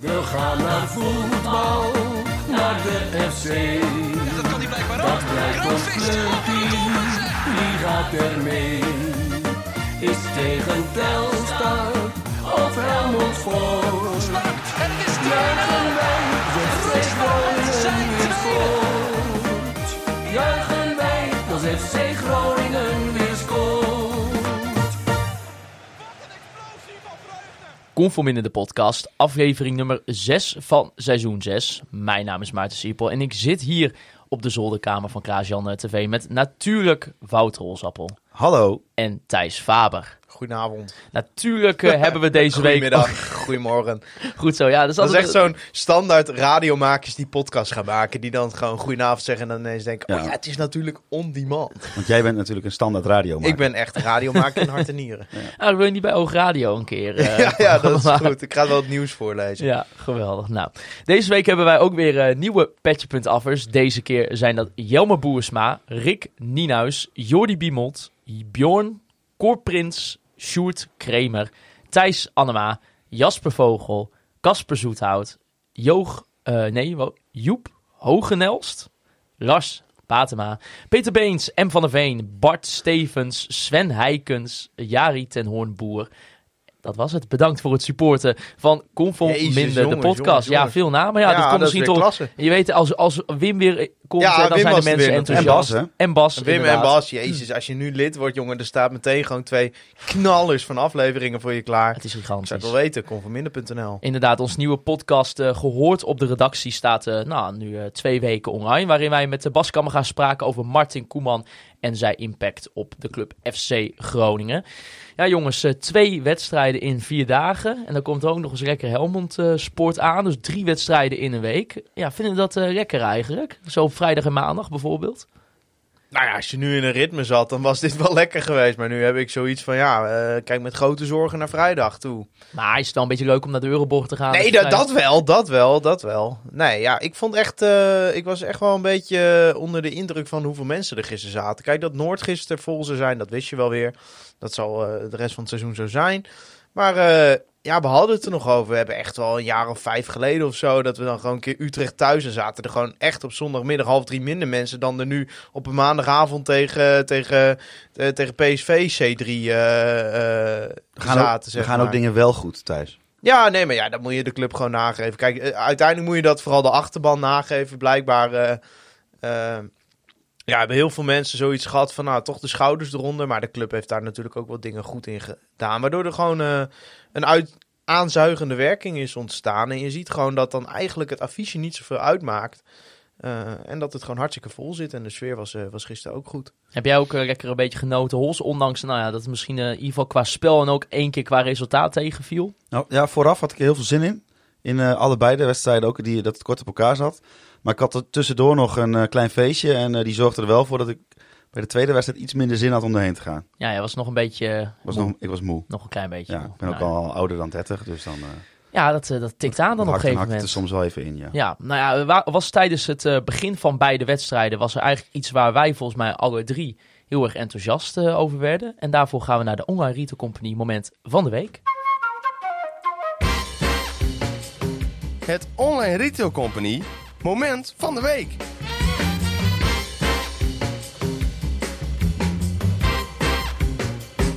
We gaan naar voetbal, naar de FC. Ja, dat kan hij blijkbaar ook. Dat blijkt ons clubteam, die gaat er mee. Is tegen Telstar of Helmond Sport. Start, en het is 2-0. Juichen wij, dat is Groningen scoort. Juichen wij, dat is FC Groningen weer scoort. Kon Veel Minder, de podcast, aflevering nummer 6 van seizoen 6. Mijn naam is Maarten Siepel en ik zit hier op de zolderkamer van Klaas-Jan TV met natuurlijk Wout Rolsappel. Hallo. En Thijs Faber. Goedenavond. Natuurlijk hebben we deze goedemiddag, week... Goedemiddag, goedemorgen. Goed zo, ja. Dat is echt zo'n standaard radiomakers die podcast gaan maken, die dan gewoon goedenavond zeggen en dan ineens denken, ja. Oh ja, het is natuurlijk on demand. Want jij bent natuurlijk een standaard radiomaker. Ik ben echt radiomaker in hart en nieren. Ja. Nou, wil je niet bij Oog Radio een keer? Ja, dat is goed. Ik ga wel het nieuws voorlezen. Ja, geweldig. Nou, deze week hebben wij ook weer nieuwe Petje.affers. Deze keer zijn dat Jelmer Boersma, Rick Nienhuis, Jordi Biemot, Bjorn, Cor Prins, Sjoerd Kremer, Thijs Annema, Jasper Vogel, Kasper Zoethout, Joep Hogenelst, Lars Patema, Peter Beens, M. van der Veen, Bart Stevens, Sven Heikens, Jari ten Hoornboer. Dat was het. Bedankt voor het supporten van Kon Veel Minder, de podcast. Jongens. Ja, veel namen. Ja, dat komt misschien toch. Klasse. Je weet, als Wim weer komt, ja, dan Wim zijn de mensen weer enthousiast. En Bas, Wim inderdaad. En Bas, jezus. Als je nu lid wordt, jongen, er staat meteen gewoon 2 knallers van afleveringen voor je klaar. Het is gigantisch. Ik zou het wel weten, konveelminder.nl. Inderdaad, ons nieuwe podcast Gehoord op de redactie staat nu 2 weken online. Waarin wij met Bas Kammer gaan spraken over Martin Koeman en zijn impact op de club FC Groningen. Ja jongens, 2 wedstrijden in 4 dagen. En dan komt er ook nog eens lekker Helmond Sport aan. Dus 3 wedstrijden in een week. Ja, vinden we dat lekker eigenlijk? Zo op vrijdag en maandag bijvoorbeeld. Nou ja, als je nu in een ritme zat, dan was dit wel lekker geweest. Maar nu heb ik zoiets van, kijk met grote zorgen naar vrijdag toe. Maar is het dan een beetje leuk om naar de Euroborg te gaan? Nee, dat wel. Nee, ja, ik vond echt, ik was echt wel een beetje onder de indruk van hoeveel mensen er gisteren zaten. Kijk, dat Noord gisteren vol zou zijn, dat wist je wel weer. Dat zal de rest van het seizoen zo zijn. Maar we hadden het er nog over. We hebben echt wel een jaar of 5 geleden of zo, dat we dan gewoon een keer Utrecht thuis en zaten er gewoon echt op zondagmiddag 12:30 minder mensen dan er nu op een maandagavond tegen PSV C3 zaten. We gaan ook dingen wel goed thuis. Ja, nee, maar ja, dat moet je de club gewoon nageven. Kijk, uiteindelijk moet je dat vooral de achterban nageven. Blijkbaar hebben heel veel mensen zoiets gehad van, nou, toch de schouders eronder. Maar de club heeft daar natuurlijk ook wel dingen goed in gedaan. Waardoor er gewoon een aanzuigende werking is ontstaan. En je ziet gewoon dat dan eigenlijk het affiche niet zoveel uitmaakt. En dat het gewoon hartstikke vol zit. En de sfeer was gisteren ook goed. Heb jij ook lekker een beetje genoten, Hols? Ondanks dat het misschien in ieder geval qua spel en ook 1 keer qua resultaat tegenviel. Nou ja, vooraf had ik er heel veel zin in. In allebei de wedstrijden, ook dat het kort op elkaar zat. Maar ik had er tussendoor nog een klein feestje. En die zorgde er wel voor dat ik bij de tweede wedstrijd iets minder zin had om erheen te gaan. Ja, je was nog een beetje moe. Ik was moe. Nog een klein beetje. Ja, ik ben ook al ouder dan 30, dus dan... Ja, dat tikt aan dan op een gegeven moment. Dat hakt er soms wel even in, ja. Ja, was tijdens het begin van beide wedstrijden was er eigenlijk iets waar wij volgens mij alle 3 heel erg enthousiast over werden. En daarvoor gaan we naar de Online Retail Company moment van de week. Het Online Retail Company moment van de week.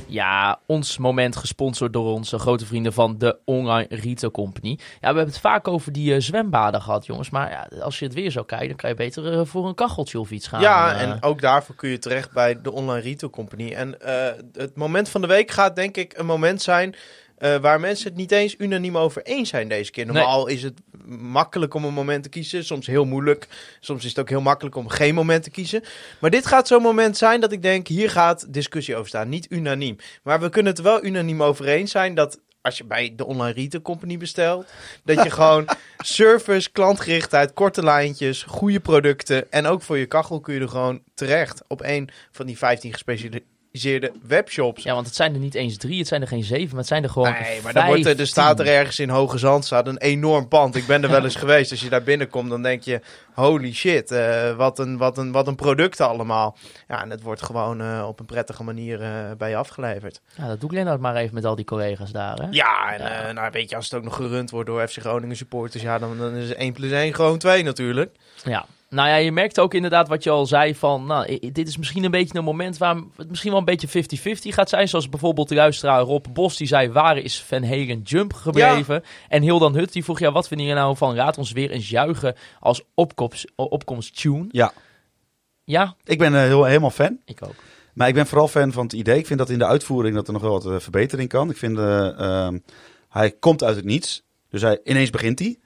Ja, ons moment gesponsord door onze grote vrienden van de Online Retail Company. Ja, we hebben het vaak over die zwembaden gehad, jongens. Maar als je het weer zo kijkt, dan kan je beter voor een kacheltje of iets gaan. Ja, en ook daarvoor kun je terecht bij de Online Retail Company. En het moment van de week gaat denk ik een moment zijn waar mensen het niet eens unaniem over eens zijn deze keer. Normaal is het makkelijk om een moment te kiezen. Soms heel moeilijk. Soms is het ook heel makkelijk om geen moment te kiezen. Maar dit gaat zo'n moment zijn dat ik denk, hier gaat discussie over staan. Niet unaniem. Maar we kunnen het wel unaniem over eens zijn dat als je bij de Online Retail Company bestelt, dat je gewoon service, klantgerichtheid, korte lijntjes, goede producten en ook voor je kachel kun je er gewoon terecht op 1 van die 15 gespecialiseerde gespecialiseerde webshops. Ja, want het zijn er niet eens 3, het zijn er geen 7, maar het zijn er gewoon 5. Nee, maar dan wordt er staat er ergens in Hoge Zand staat een enorm pand. Ik ben er wel eens geweest. Als je daar binnenkomt, dan denk je, holy shit, wat een product allemaal. Ja, en het wordt gewoon op een prettige manier bij je afgeleverd. Ja, dat doe ik dan maar even met al die collega's daar, hè? Ja, en ja. Nou, weet je, als het ook nog gerund wordt door FC Groningen supporters, ja, dan is 1+1 gewoon 2 natuurlijk. Ja. Nou ja, je merkt ook inderdaad wat je al zei van, nou, dit is misschien een beetje een moment waar het misschien wel een beetje 50-50 gaat zijn. Zoals bijvoorbeeld de luisteraar Rob Bos, die zei, waar is Van Hegen Jump gebleven? Ja. En Hildan Hut, die vroeg, ja, wat vinden jullie nou van, raad ons weer eens juichen als opkomsttune? Ja. Ja? Ik ben helemaal fan. Ik ook. Maar ik ben vooral fan van het idee. Ik vind dat in de uitvoering dat er nog wel wat verbetering kan. Ik vind, hij komt uit het niets. Dus ineens begint hij.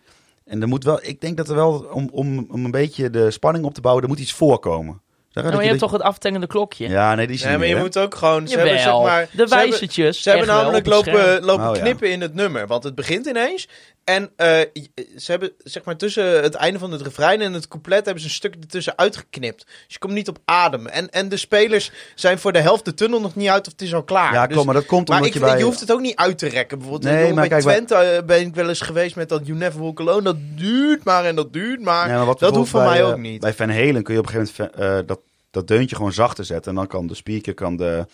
En er moet wel, ik denk dat er wel, om een beetje de spanning op te bouwen, er moet iets voorkomen. Ja, maar je hebt toch het aftellende klokje? Ja, nee, die is niet meer, maar je moet ook gewoon... Ze hebben, zeg maar, de wijzertjes. Ze hebben namelijk lopen knippen in het nummer. Want het begint ineens. En ze hebben, zeg maar, tussen het einde van het refrein en het couplet hebben ze een stuk ertussen uitgeknipt. Dus je komt niet op adem. En de spelers zijn voor de helft de tunnel nog niet uit of het is al klaar. Ja, klopt, maar dat komt omdat je hoeft het ook niet uit te rekken. Bijvoorbeeld bij Twente ben ik wel eens geweest met dat You Never Walk Alone. Dat duurt maar en dat duurt maar. Ja, maar dat hoeft voor mij ook niet. Bij Van Helen kun je op een gegeven moment dat deuntje gewoon zachter zetten. En dan kan de speaker, de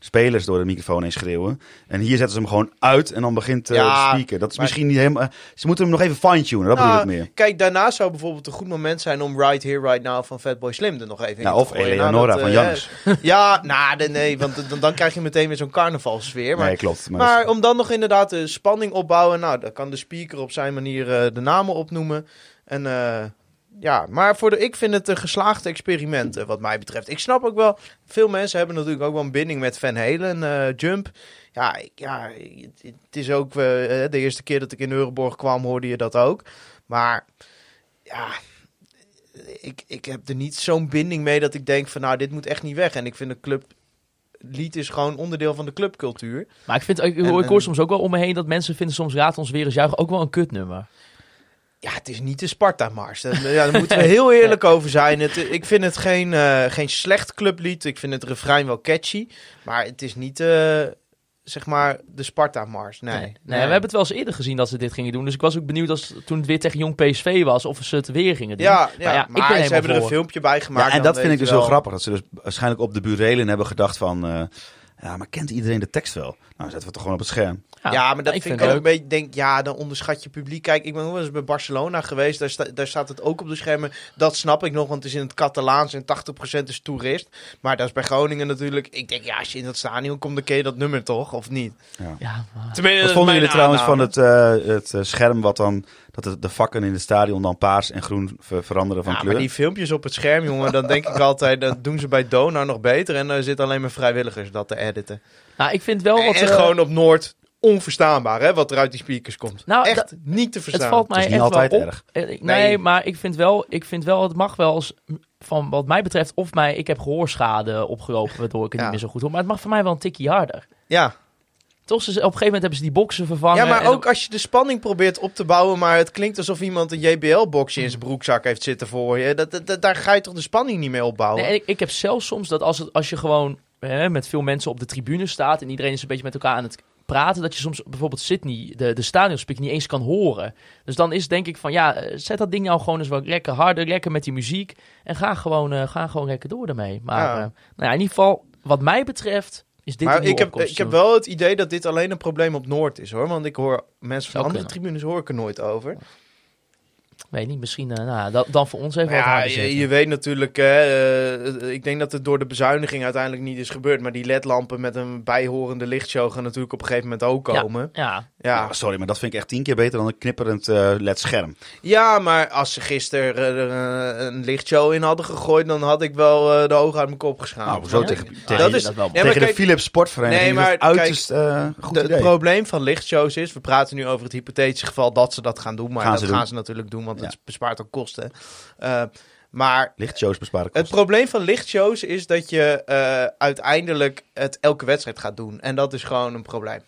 spelers door de microfoon heen schreeuwen. En hier zetten ze hem gewoon uit en dan begint de speaker. Dat is misschien niet helemaal... ze moeten hem nog even fine-tunen, dat bedoel ik meer. Kijk, daarna zou bijvoorbeeld een goed moment zijn om Right Here, Right Now van Fatboy Slim er nog even in te gooien. Of Eleonora van Jannes. Ja, nee, want dan krijg je meteen weer zo'n carnavalsfeer. Maar, nee, klopt. Maar om dan nog inderdaad de spanning opbouwen. Nou, dan kan de speaker op zijn manier de namen opnoemen. En... ja, maar ik vind het een geslaagd experiment wat mij betreft. Ik snap ook wel, veel mensen hebben natuurlijk ook wel een binding met Van Helen, Jump. Ja, het is ook de eerste keer dat ik in Euroborg kwam hoorde je dat ook. Maar ja, ik heb er niet zo'n binding mee dat ik denk van nou, dit moet echt niet weg. En ik vind de club... lied is gewoon onderdeel van de clubcultuur. Maar ik hoor soms ook wel om me heen dat mensen vinden soms Raad ons weer eens juichen ook wel een kutnummer. Ja, het is niet de Sparta-mars. Daar moeten we heel eerlijk over zijn. Ik vind het geen slecht clublied. Ik vind het refrein wel catchy. Maar het is niet, zeg maar, de Sparta-mars. Nee. We hebben het wel eens eerder gezien dat ze dit gingen doen. Dus ik was ook benieuwd toen het weer tegen Jong PSV was... of ze het weer gingen doen. Maar ze hebben er een filmpje bij gemaakt. Ja, en dat vind ik dus wel grappig. Dat ze dus waarschijnlijk op de burelen hebben gedacht van... ja, maar kent iedereen de tekst wel? Nou, zetten we het toch gewoon op het scherm. Ja, maar dat vind ik ook een beetje... denk, ja, dan onderschat je publiek. Kijk, ik ben nog wel eens bij Barcelona geweest. Daar staat het ook op de schermen. Dat snap ik nog, want het is in het Catalaans en 80% is toerist. Maar dat is bij Groningen natuurlijk... Ik denk, ja, als je in dat stadion komt, dan ken je dat nummer toch? Of niet? Ja. Maar... Wat vonden jullie trouwens van het scherm wat dan... dat de vakken in het stadion dan paars en groen veranderen van kleur? Maar die filmpjes op het scherm, jongen, dan denk ik altijd... dat doen ze bij Donar nog beter. En daar zitten alleen maar vrijwilligers dat te editen. Nou, ik vind wel wat... En gewoon op Noord... onverstaanbaar, hè, wat er uit die speakers komt. Nou, echt niet te verstaan. Het valt mij het is niet echt altijd wel op. Erg. Nee, maar ik vind wel, het mag wel eens, van wat mij betreft, ik heb gehoorschade opgelopen, waardoor ik het niet meer zo goed hoor. Maar het mag voor mij wel een tikje harder. Ja. Toch, op een gegeven moment hebben ze die boksen vervangen. Ja, maar ook als je de spanning probeert op te bouwen... maar het klinkt alsof iemand een JBL-boxje in zijn broekzak heeft zitten voor je. Daar ga je toch de spanning niet mee opbouwen? Nee, ik heb zelfs soms dat als je gewoon met veel mensen op de tribune staat... en iedereen is een beetje met elkaar aan het... praten, dat je soms bijvoorbeeld Sydney, de stadionspeaker, niet eens kan horen. Dus dan is denk ik van, zet dat ding nou gewoon eens wat lekker harder, lekker met die muziek en ga gewoon lekker door daarmee. Maar in ieder geval, wat mij betreft, is dit maar ik heb wel het idee dat dit alleen een probleem op Noord is, hoor. Want ik hoor mensen van andere tribunes hoor ik er nooit over. Weet niet, misschien dan voor ons even wat harder zitten. Je weet natuurlijk, ik denk dat het door de bezuiniging uiteindelijk niet is gebeurd. Maar die ledlampen met een bijhorende lichtshow gaan natuurlijk op een gegeven moment ook komen. Ja. Sorry, maar dat vind ik echt 10 keer beter dan een knipperend ledscherm. Ja, maar als ze gisteren een lichtshow in hadden gegooid, dan had ik wel de ogen uit mijn kop geschaamd. Nou, zo tegen de Philips Sportvereniging is het uiterst goed idee. Het probleem van lichtshows is, we praten nu over het hypothetische geval dat ze dat gaan doen. Maar gaan ze natuurlijk doen. Want het bespaart ook kosten. Maar lichtshows besparen kosten. Het probleem van lichtshows is dat je uiteindelijk het elke wedstrijd gaat doen. En dat is gewoon een probleem.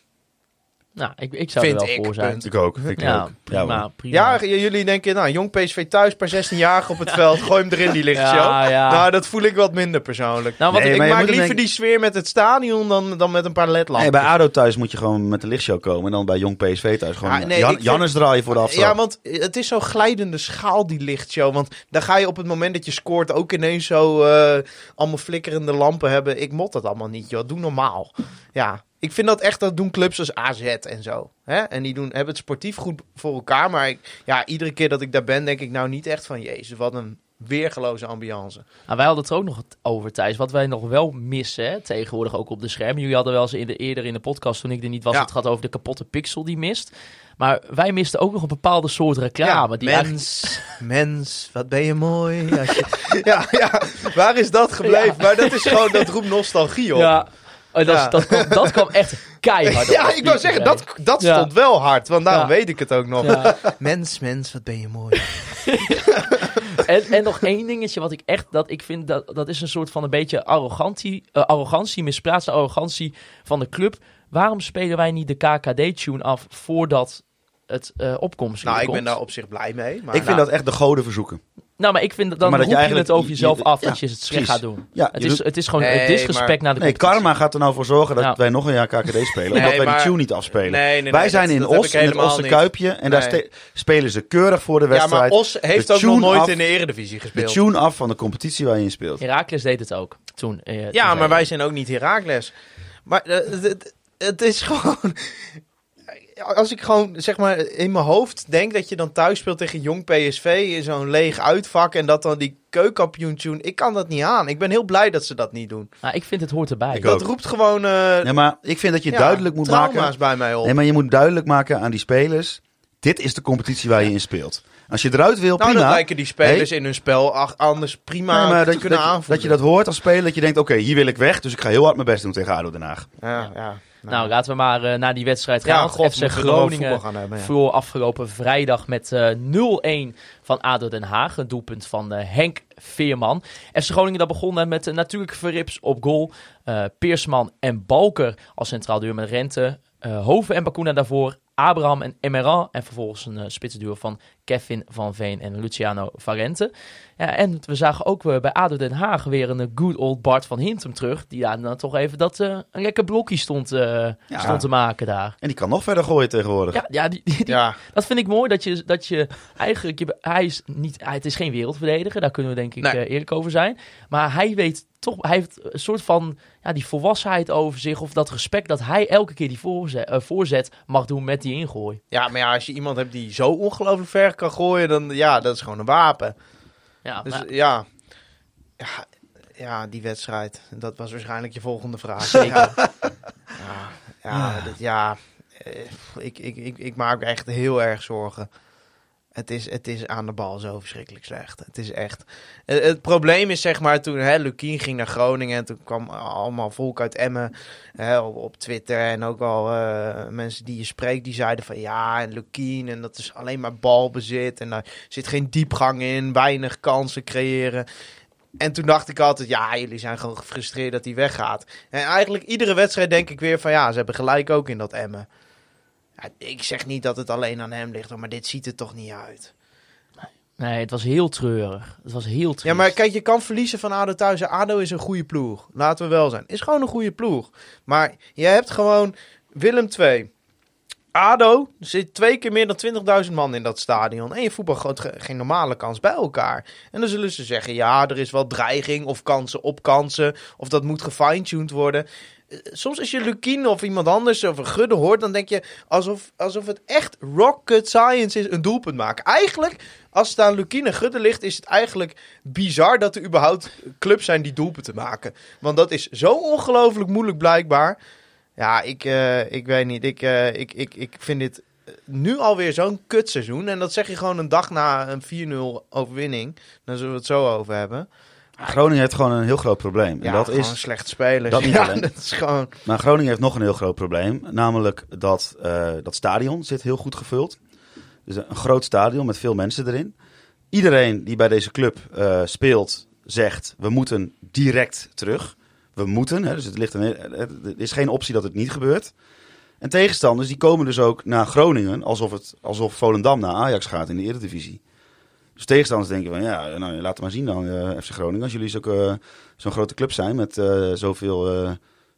Nou, ik zou er wel voor zijn. Ik ook. Ik ook. Prima. Ja, jullie denken, nou, Jong PSV thuis, per 16-jarige op het veld. Gooi hem erin, die lichtjes. Ja. Nou, dat voel ik wat minder persoonlijk. Nou, want ik maak liever die sfeer met het stadion dan met een paar ledlampen. Nee, bij ADO thuis moet je gewoon met de lichtshow komen. En dan bij Jong PSV thuis gewoon Jannes draaien voor de aftrap. Ja, want het is zo'n glijdende schaal, die lichtshow. Want dan ga je op het moment dat je scoort ook ineens zo allemaal flikkerende lampen hebben. Ik mot dat allemaal niet, joh. Doe normaal. Ja. Ik vind dat echt, dat doen clubs als AZ en zo. Hè? En die hebben het sportief goed voor elkaar. Maar iedere keer dat ik daar ben, denk ik nou niet echt van... Jezus, wat een weergeloze ambiance. Nou, wij hadden het er ook nog over, Thijs. Wat wij nog wel missen, hè, tegenwoordig ook op de scherm. Jullie hadden wel eens eerder in de podcast, toen ik er niet was... Het gaat over de kapotte pixel die mist. Maar wij misten ook nog een bepaalde soort reclame. Ja, die mens, wat ben je mooi. Waar is dat gebleven? Ja. Maar dat is gewoon, dat roept nostalgie op. Ja. Oh, dat kwam echt keihard. Ja, ik wou zeggen, dat stond wel hard. Want daarom weet ik het ook nog. Ja. Mens, wat ben je mooi. en nog één dingetje wat ik echt... Ik vind dat is een soort van een beetje arrogantie, misplaatste arrogantie van de club. Waarom spelen wij niet de KKD-tune af voordat het opkomst komt? Nou, ik ben daar op zich blij mee. Maar... Ik vind dat echt de goden verzoeken. Nou, maar ik vind dat roep je het over jezelf af dat je het slecht gaat doen. Ja, het is gewoon een disrespect naar de competitie. Nee, karma gaat er nou voor zorgen dat wij nog een jaar KKD spelen. Omdat wij de tune niet afspelen. Wij zijn in het Osse Kuipje. En daar spelen ze keurig voor de wedstrijd. Ja, maar Os heeft ook nog nooit in de Eredivisie gespeeld. De tune af van de competitie waar je in speelt. Herakles deed het ook toen. Ja, maar wij zijn ook niet Herakles. Maar het is gewoon... Als ik gewoon, zeg maar, in mijn hoofd denk dat je dan thuis speelt tegen Jong PSV in zo'n leeg uitvak en dat dan die keukenkampioen-tune, ik kan dat niet aan. Ik ben heel blij dat ze dat niet doen. Nou, ik vind het hoort erbij. Dat roept gewoon... Nee, maar ik vind dat je duidelijk moet maken... bij mij op. Nee, maar je moet duidelijk maken aan die spelers, dit is de competitie waar je in speelt. Als je eruit wil, prima. Dan lijken die spelers in hun spel anders prima kunnen aanvoelen. Dat je dat hoort als speler, dat je denkt, oké, hier wil ik weg, dus ik ga heel hard mijn best doen tegen ADO Den Haag. Ja. Nou, laten we maar naar die wedstrijd gaan. FC Groningen verloor afgelopen vrijdag met 0-1 van Ado Den Haag. Een doelpunt van Henk Veerman. FC Groningen dat begon met natuurlijk Verrips op goal. Peersman en Balker als centraal duur met Rente. Hoven en Bakuna daarvoor. Abraham en Emeran. En vervolgens een spitsenduo van Kevin van Veen en Luciano Valente. Ja, en we zagen ook bij ADO Den Haag weer een good old Bart van Hintem terug. Die daar dan toch even een lekker blokje stond te maken daar. En die kan nog verder gooien tegenwoordig. Ja, dat vind ik mooi. Dat je eigenlijk... het is geen wereldverdediger. Daar kunnen we denk ik eerlijk over zijn. Maar hij weet toch... Hij heeft een soort van die volwassenheid over zich. Of dat respect dat hij elke keer die voorzet mag doen met die ingooi. Ja, maar als je iemand hebt die zo ongelooflijk ver kan gooien, dan dat is gewoon een wapen. Ja, dus, die wedstrijd. Dat was waarschijnlijk je volgende vraag. Zeker. Ik maak echt heel erg zorgen. Het is aan de bal zo verschrikkelijk slecht. Het is echt... Het probleem is, zeg maar, toen Lukkien ging naar Groningen... en toen kwam allemaal volk uit Emmen op Twitter... en ook al mensen die je spreekt, die zeiden van... ja, en Lukkien, en dat is alleen maar balbezit... en daar zit geen diepgang in, weinig kansen creëren... En toen dacht ik altijd, jullie zijn gewoon gefrustreerd dat hij weggaat. En eigenlijk iedere wedstrijd denk ik weer van... ze hebben gelijk ook in dat Emmen. Ik zeg niet dat het alleen aan hem ligt, maar dit ziet er toch niet uit. Nee, het was heel treurig. Het was heel treurig. Ja, maar kijk, je kan verliezen van ADO thuis. ADO is een goede ploeg. Laten we wel zijn. Is gewoon een goede ploeg. Maar je hebt gewoon Willem II. ADO, er zit 2 keer meer dan 20.000 man in dat stadion. En je voetbal gooit geen normale kans bij elkaar. En dan zullen ze zeggen, er is wel dreiging of kansen op kansen. Of dat moet gefine-tuned worden. Soms als je Lukkien of iemand anders of een Gudde hoort, dan denk je alsof het echt rocket science is een doelpunt maken. Eigenlijk, als het aan Lukkien en Gudde ligt, is het eigenlijk bizar dat er überhaupt clubs zijn die doelpunten maken. Want dat is zo ongelooflijk moeilijk blijkbaar. Ja, ik weet niet. Ik vind dit nu alweer zo'n kutseizoen. En dat zeg je gewoon een dag na een 4-0 overwinning. Dan zullen we het zo over hebben. Groningen heeft gewoon een heel groot probleem. En dat is slecht spelers. Dat dat is gewoon... Maar Groningen heeft nog een heel groot probleem. Namelijk dat dat stadion zit heel goed gevuld. Dus een groot stadion met veel mensen erin. Iedereen die bij deze club speelt zegt... we moeten direct terug. We moeten. Hè, dus er is geen optie dat het niet gebeurt. En tegenstanders die komen dus ook naar Groningen, alsof Volendam naar Ajax gaat in de Eredivisie. Dus tegenstanders denken van, ja, nou, laat het maar zien dan, FC Groningen. Als jullie zo'n grote club zijn met zoveel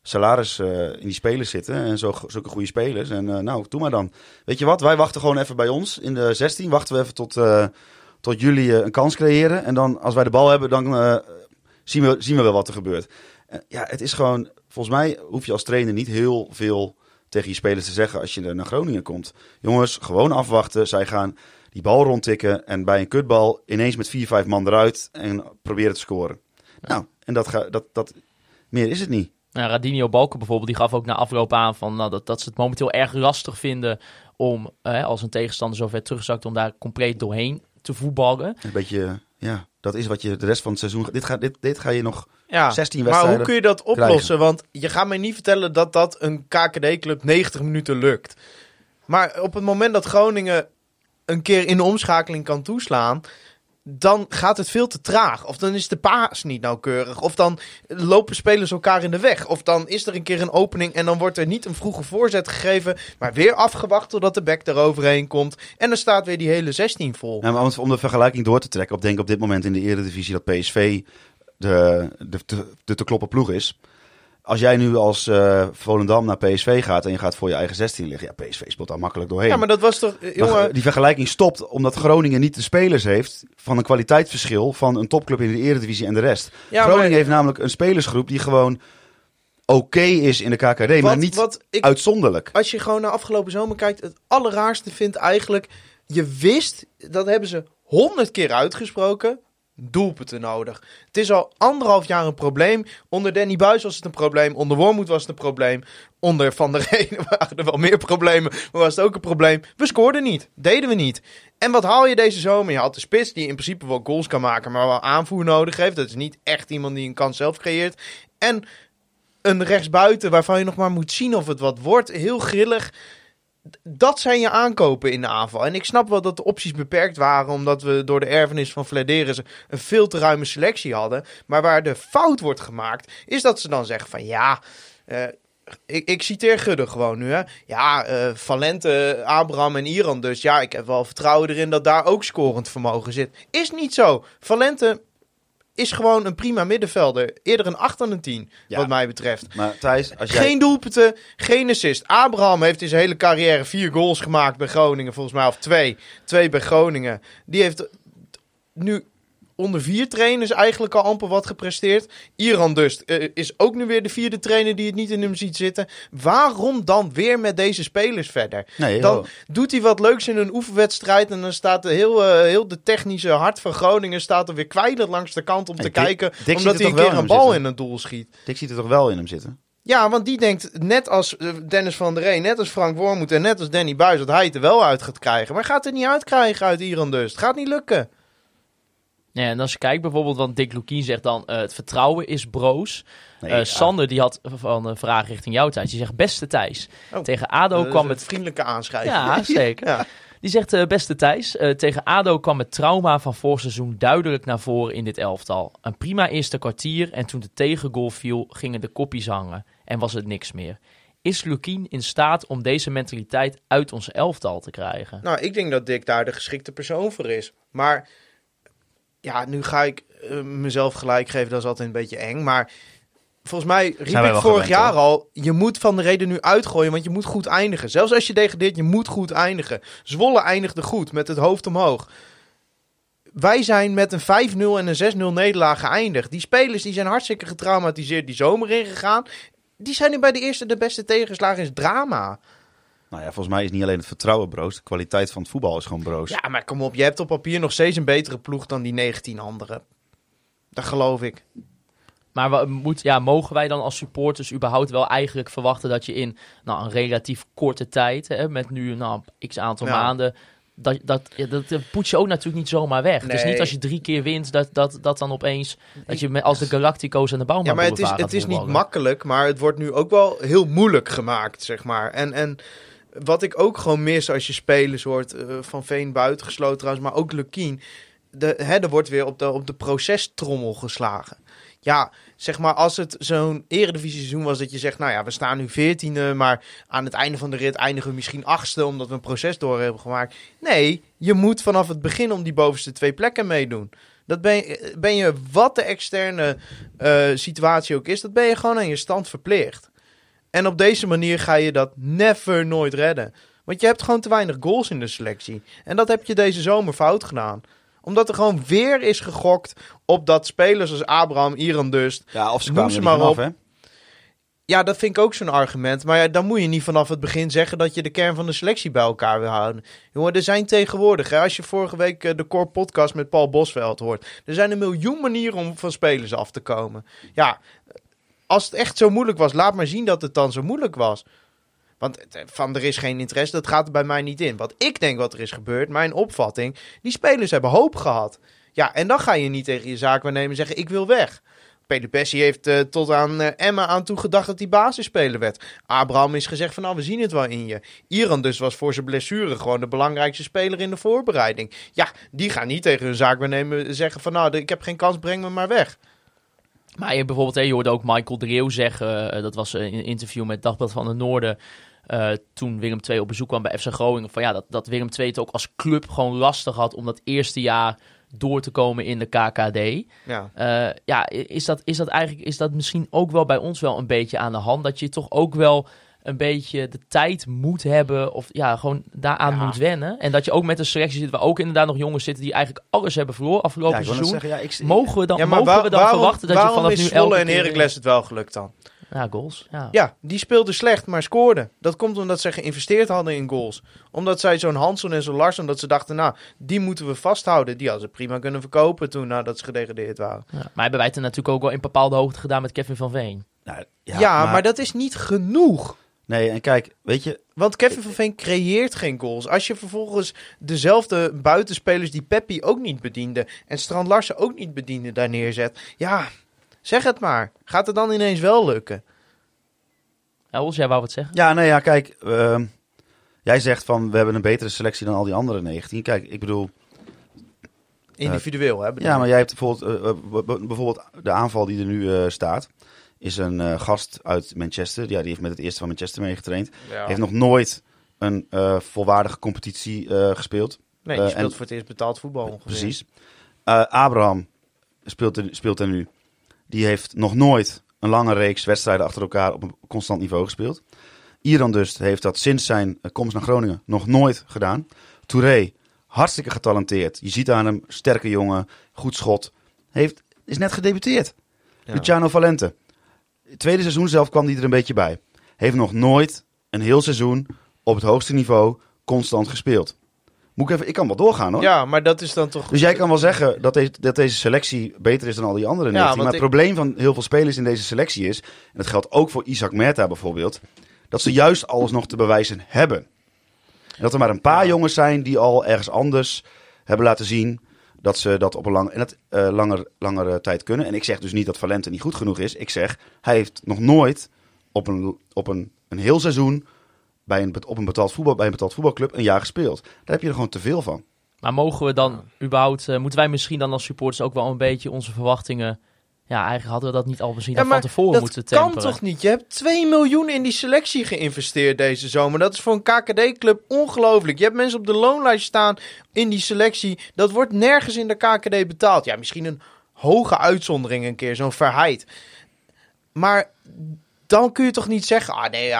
salaris in die spelers zitten en zulke goede spelers. En nou, doe maar dan. Weet je wat, wij wachten gewoon even bij ons. In de 16 wachten we even tot jullie een kans creëren. En dan, als wij de bal hebben, dan zien we wel wat er gebeurt. Ja, het is gewoon, volgens mij hoef je als trainer niet heel veel tegen je spelers te zeggen als je naar Groningen komt. Jongens, gewoon afwachten. Zij gaan die bal rondtikken en bij een kutbal ineens met 4-5 man eruit en proberen te scoren. Ja. Nou, en dat meer is het niet. Nou, Radinho Balker bijvoorbeeld, die gaf ook na afloop aan van, nou, dat ze het momenteel erg lastig vinden om, als een tegenstander zo ver terugzakt, om daar compleet doorheen te voetballen. Een beetje, ja, dat is wat je de rest van het seizoen... Dit ga je nog 16 wedstrijden krijgen. Maar hoe kun je dat oplossen? Want je gaat mij niet vertellen dat een KKD-club 90 minuten lukt. Maar op het moment dat Groningen een keer in de omschakeling kan toeslaan, dan gaat het veel te traag. Of dan is de paas niet nauwkeurig. Of dan lopen spelers elkaar in de weg. Of dan is er een keer een opening en dan wordt er niet een vroege voorzet gegeven, maar weer afgewacht totdat de bek eroverheen komt. En dan staat weer die hele 16 vol. Ja, maar om de vergelijking door te trekken, ik denk op dit moment in de Eredivisie dat PSV de te kloppen ploeg is. Als jij nu als Volendam naar PSV gaat en je gaat voor je eigen 16 liggen, ja, PSV speelt daar makkelijk doorheen. Ja, maar dat was toch, jongen, die vergelijking stopt omdat Groningen niet de spelers heeft van een kwaliteitsverschil van een topclub in de Eredivisie en de rest. Ja, Groningen heeft namelijk een spelersgroep die gewoon oké is in de KKD, maar niet uitzonderlijk. Als je gewoon naar afgelopen zomer kijkt, het allerraarste vindt eigenlijk, je wist, dat hebben ze 100 keer uitgesproken, doelpunten nodig. Het is al 1,5 jaar een probleem. Onder Danny Buijs was het een probleem. Onder Wormuth was het een probleem. Onder Van der Reden waren er wel meer problemen. Maar was het ook een probleem. We scoorden niet. Deden we niet. En wat haal je deze zomer? Je had de spits die in principe wel goals kan maken, maar wel aanvoer nodig heeft. Dat is niet echt iemand die een kans zelf creëert. En een rechtsbuiten waarvan je nog maar moet zien of het wat wordt. Heel grillig. Dat zijn je aankopen in de aanval. En ik snap wel dat de opties beperkt waren, omdat we door de erfenis van Vladeris een veel te ruime selectie hadden. Maar waar de fout wordt gemaakt, is dat ze dan zeggen van ik citeer Gudde gewoon nu. Hè. Ja, Valente, Abraham en Iran Dust. Ja, ik heb wel vertrouwen erin dat daar ook scorend vermogen zit. Is niet zo. Valente is gewoon een prima middenvelder. Eerder een 8 dan een 10, ja, wat mij betreft. Maar Thijs, als geen doelpunten, geen assist. Abraham heeft in zijn hele carrière 4 goals gemaakt bij Groningen, volgens mij. Of 2. 2 bij Groningen. Die heeft nu onder 4 trainers eigenlijk al amper wat gepresteerd. Iran Dust is ook nu weer de 4e trainer die het niet in hem ziet zitten. Waarom dan weer met deze spelers verder? Nee, dan doet hij wat leuks in een oefenwedstrijd en dan staat heel de technische hart van Groningen staat er weer kwijlend langs de kant om te kijken, Dick omdat hij een keer een bal in het doel schiet. Dick ziet er toch wel in hem zitten? Ja, want die denkt, net als Dennis van der Rey, net als Frank Wormuth en net als Danny Buijs, dat hij het er wel uit gaat krijgen. Maar gaat het niet uitkrijgen uit Iran Dust? Gaat niet lukken. Ja, en als je kijkt bijvoorbeeld, want Dick Lukkien zegt dan, het vertrouwen is broos. Nee, Sander, die had van een vraag richting jou, Thijs. Die zegt, beste Thijs. Oh, tegen ADO kwam het vriendelijke aanschrijven. Ja, zeker. Ja. Die zegt, beste Thijs, tegen ADO kwam het trauma van voorseizoen duidelijk naar voren in dit elftal. Een prima eerste kwartier en toen de tegengoal viel, gingen de koppies hangen en was het niks meer. Is Lukkien in staat om deze mentaliteit uit ons elftal te krijgen? Nou, ik denk dat Dick daar de geschikte persoon voor is. Maar ja, nu ga ik mezelf gelijk geven, dat is altijd een beetje eng. Maar volgens mij riep ik vorig jaar al, je moet Van der Reden nu uitgooien, want je moet goed eindigen. Zelfs als je degradeert, je moet goed eindigen. Zwolle eindigde goed, met het hoofd omhoog. Wij zijn met een 5-0 en een 6-0 nederlaag geëindigd. Die spelers die zijn hartstikke getraumatiseerd die zomer ingegaan. Die zijn nu bij de eerste de beste tegenslagen, is drama. Nou ja, volgens mij is niet alleen het vertrouwen broos. De kwaliteit van het voetbal is gewoon broos. Ja, maar kom op. Je hebt op papier nog steeds een betere ploeg dan die 19 anderen. Dat geloof ik. Maar mogen wij dan als supporters überhaupt wel eigenlijk verwachten dat je in een relatief korte tijd, met nu x aantal maanden, dat poets je ook natuurlijk niet zomaar weg. Nee. Dus niet als je 3 keer wint, dat dan opeens, dat je als de Galactico's aan de bouwman. Ja, maar het is niet makkelijk, maar het wordt nu ook wel heel moeilijk gemaakt, zeg maar. En wat ik ook gewoon mis als je spelers hoort, Van Veen buitengesloten trouwens, maar ook Lukkien. Er wordt weer op de procestommel geslagen. ja, zeg maar, als het zo'n eredivisie-seizoen was dat je zegt, nou ja, we staan nu 14e, maar aan het einde van de rit eindigen we misschien 8e, omdat we een proces door hebben gemaakt. Nee, je moet vanaf het begin om die bovenste 2 plekken meedoen. Dat ben je, wat de externe situatie ook is, dat ben je gewoon aan je stand verplicht. En op deze manier ga je dat never nooit redden. Want je hebt gewoon te weinig goals in de selectie. En dat heb je deze zomer fout gedaan. Omdat er gewoon weer is gegokt op dat spelers als Abraham, Iran Dust... Ja, of ze kwamen er maar vanaf, op. Hè? Ja, dat vind ik ook zo'n argument. Maar ja, dan moet je niet vanaf het begin zeggen dat je de kern van de selectie bij elkaar wil houden. Jongen, er zijn tegenwoordig... Hè, als je vorige week de Core Podcast met Paul Bosveld hoort... Er zijn 1 miljoen manieren om van spelers af te komen. Ja, als het echt zo moeilijk was, laat maar zien dat het dan zo moeilijk was. Want van er is geen interesse, dat gaat er bij mij niet in. Wat ik denk wat er is gebeurd, mijn opvatting... Die spelers hebben hoop gehad. Ja, en dan ga je niet tegen je zaakwaarnemer zeggen, ik wil weg. Pelupessy heeft tot aan Emma aan toe gedacht dat hij basisspeler werd. Abraham is gezegd van, nou, we zien het wel in je. Iran dus was voor zijn blessure gewoon de belangrijkste speler in de voorbereiding. Ja, die gaan niet tegen hun zaakwaarnemer zeggen van, nou, ik heb geen kans, breng me maar weg. Maar je hebt bijvoorbeeld, je hoorde ook Michael Dreeuw zeggen, dat was in een interview met Dagblad van het Noorden... toen Willem II op bezoek kwam bij FC Groningen... Van, ja, dat Willem II het ook als club gewoon lastig had... om dat eerste jaar door te komen in de KKD. Ja, is dat misschien ook wel bij ons wel een beetje aan de hand... dat je toch ook wel een beetje de tijd moet hebben... of ja, gewoon daaraan moet wennen. En dat je ook met een selectie zit waar ook inderdaad nog jongens zitten... die eigenlijk alles hebben verloren afgelopen seizoen. Zeggen, mogen we dan verwachten dat je vanaf nu... Waarom is Zwolle en Herakles het wel gelukt dan? Ja, goals. Ja, die speelden slecht, maar scoorden. Dat komt omdat ze geïnvesteerd hadden in goals. Omdat zij zo'n Hansen en zo'n Larsen, omdat ze dachten, nou, die moeten we vasthouden. Die hadden ze prima kunnen verkopen toen nadat ze gedegradeerd waren. Ja, maar hebben wij het er natuurlijk ook wel in bepaalde hoogte gedaan met Kevin van Veen. Nou, maar dat is niet genoeg. Nee, en kijk, weet je... Want Kevin van Veen creëert geen goals. Als je vervolgens dezelfde buitenspelers die Peppi ook niet bediende... en Strand Larsen ook niet bediende daar neerzet... ja. Zeg het maar. Gaat het dan ineens wel lukken? Els, jij wou wat zeggen? Ja, nee, ja, kijk. Jij zegt van, we hebben een betere selectie dan al die andere 19. Kijk, ik bedoel... Individueel, hè? Ja, maar jij hebt bijvoorbeeld de aanval die er nu staat. Is een gast uit Manchester. Ja, die heeft met het eerste van Manchester meegetraind. Ja. Heeft nog nooit een volwaardige competitie gespeeld. Nee, die speelt voor het eerst betaald voetbal ongeveer. Precies. Abraham speelt er nu. Die heeft nog nooit een lange reeks wedstrijden achter elkaar op een constant niveau gespeeld. Iran Dust heeft dat sinds zijn komst naar Groningen nog nooit gedaan. Touré, hartstikke getalenteerd. Je ziet aan hem, sterke jongen, goed schot. Is net gedebuteerd. Ja. Luciano Valente. Het tweede seizoen zelf kwam hij er een beetje bij. Heeft nog nooit een heel seizoen op het hoogste niveau constant gespeeld. Ik kan wel doorgaan, hoor. Ja, maar dat is dan toch... Dus jij kan wel zeggen dat deze selectie beter is dan al die andere 19. Ja, maar het probleem van heel veel spelers in deze selectie is... en dat geldt ook voor Isaac Mehta bijvoorbeeld... dat ze juist alles nog te bewijzen hebben. En dat er maar een paar jongens zijn die al ergens anders hebben laten zien... dat ze dat op een langere tijd kunnen. En ik zeg dus niet dat Valente niet goed genoeg is. Ik zeg, hij heeft nog nooit op een heel seizoen... bij een betaald voetbalclub een jaar gespeeld. Daar heb je er gewoon te veel van. Maar mogen we dan überhaupt... moeten wij misschien dan als supporters ook wel een beetje onze verwachtingen... Ja, eigenlijk hadden we dat niet al misschien van tevoren moeten temperen. Dat kan toch niet? Je hebt 2 miljoen in die selectie geïnvesteerd deze zomer. Dat is voor een KKD-club ongelooflijk. Je hebt mensen op de loonlijst staan in die selectie. Dat wordt nergens in de KKD betaald. Ja, misschien een hoge uitzondering een keer. Zo'n Verheid. Maar... dan kun je toch niet zeggen,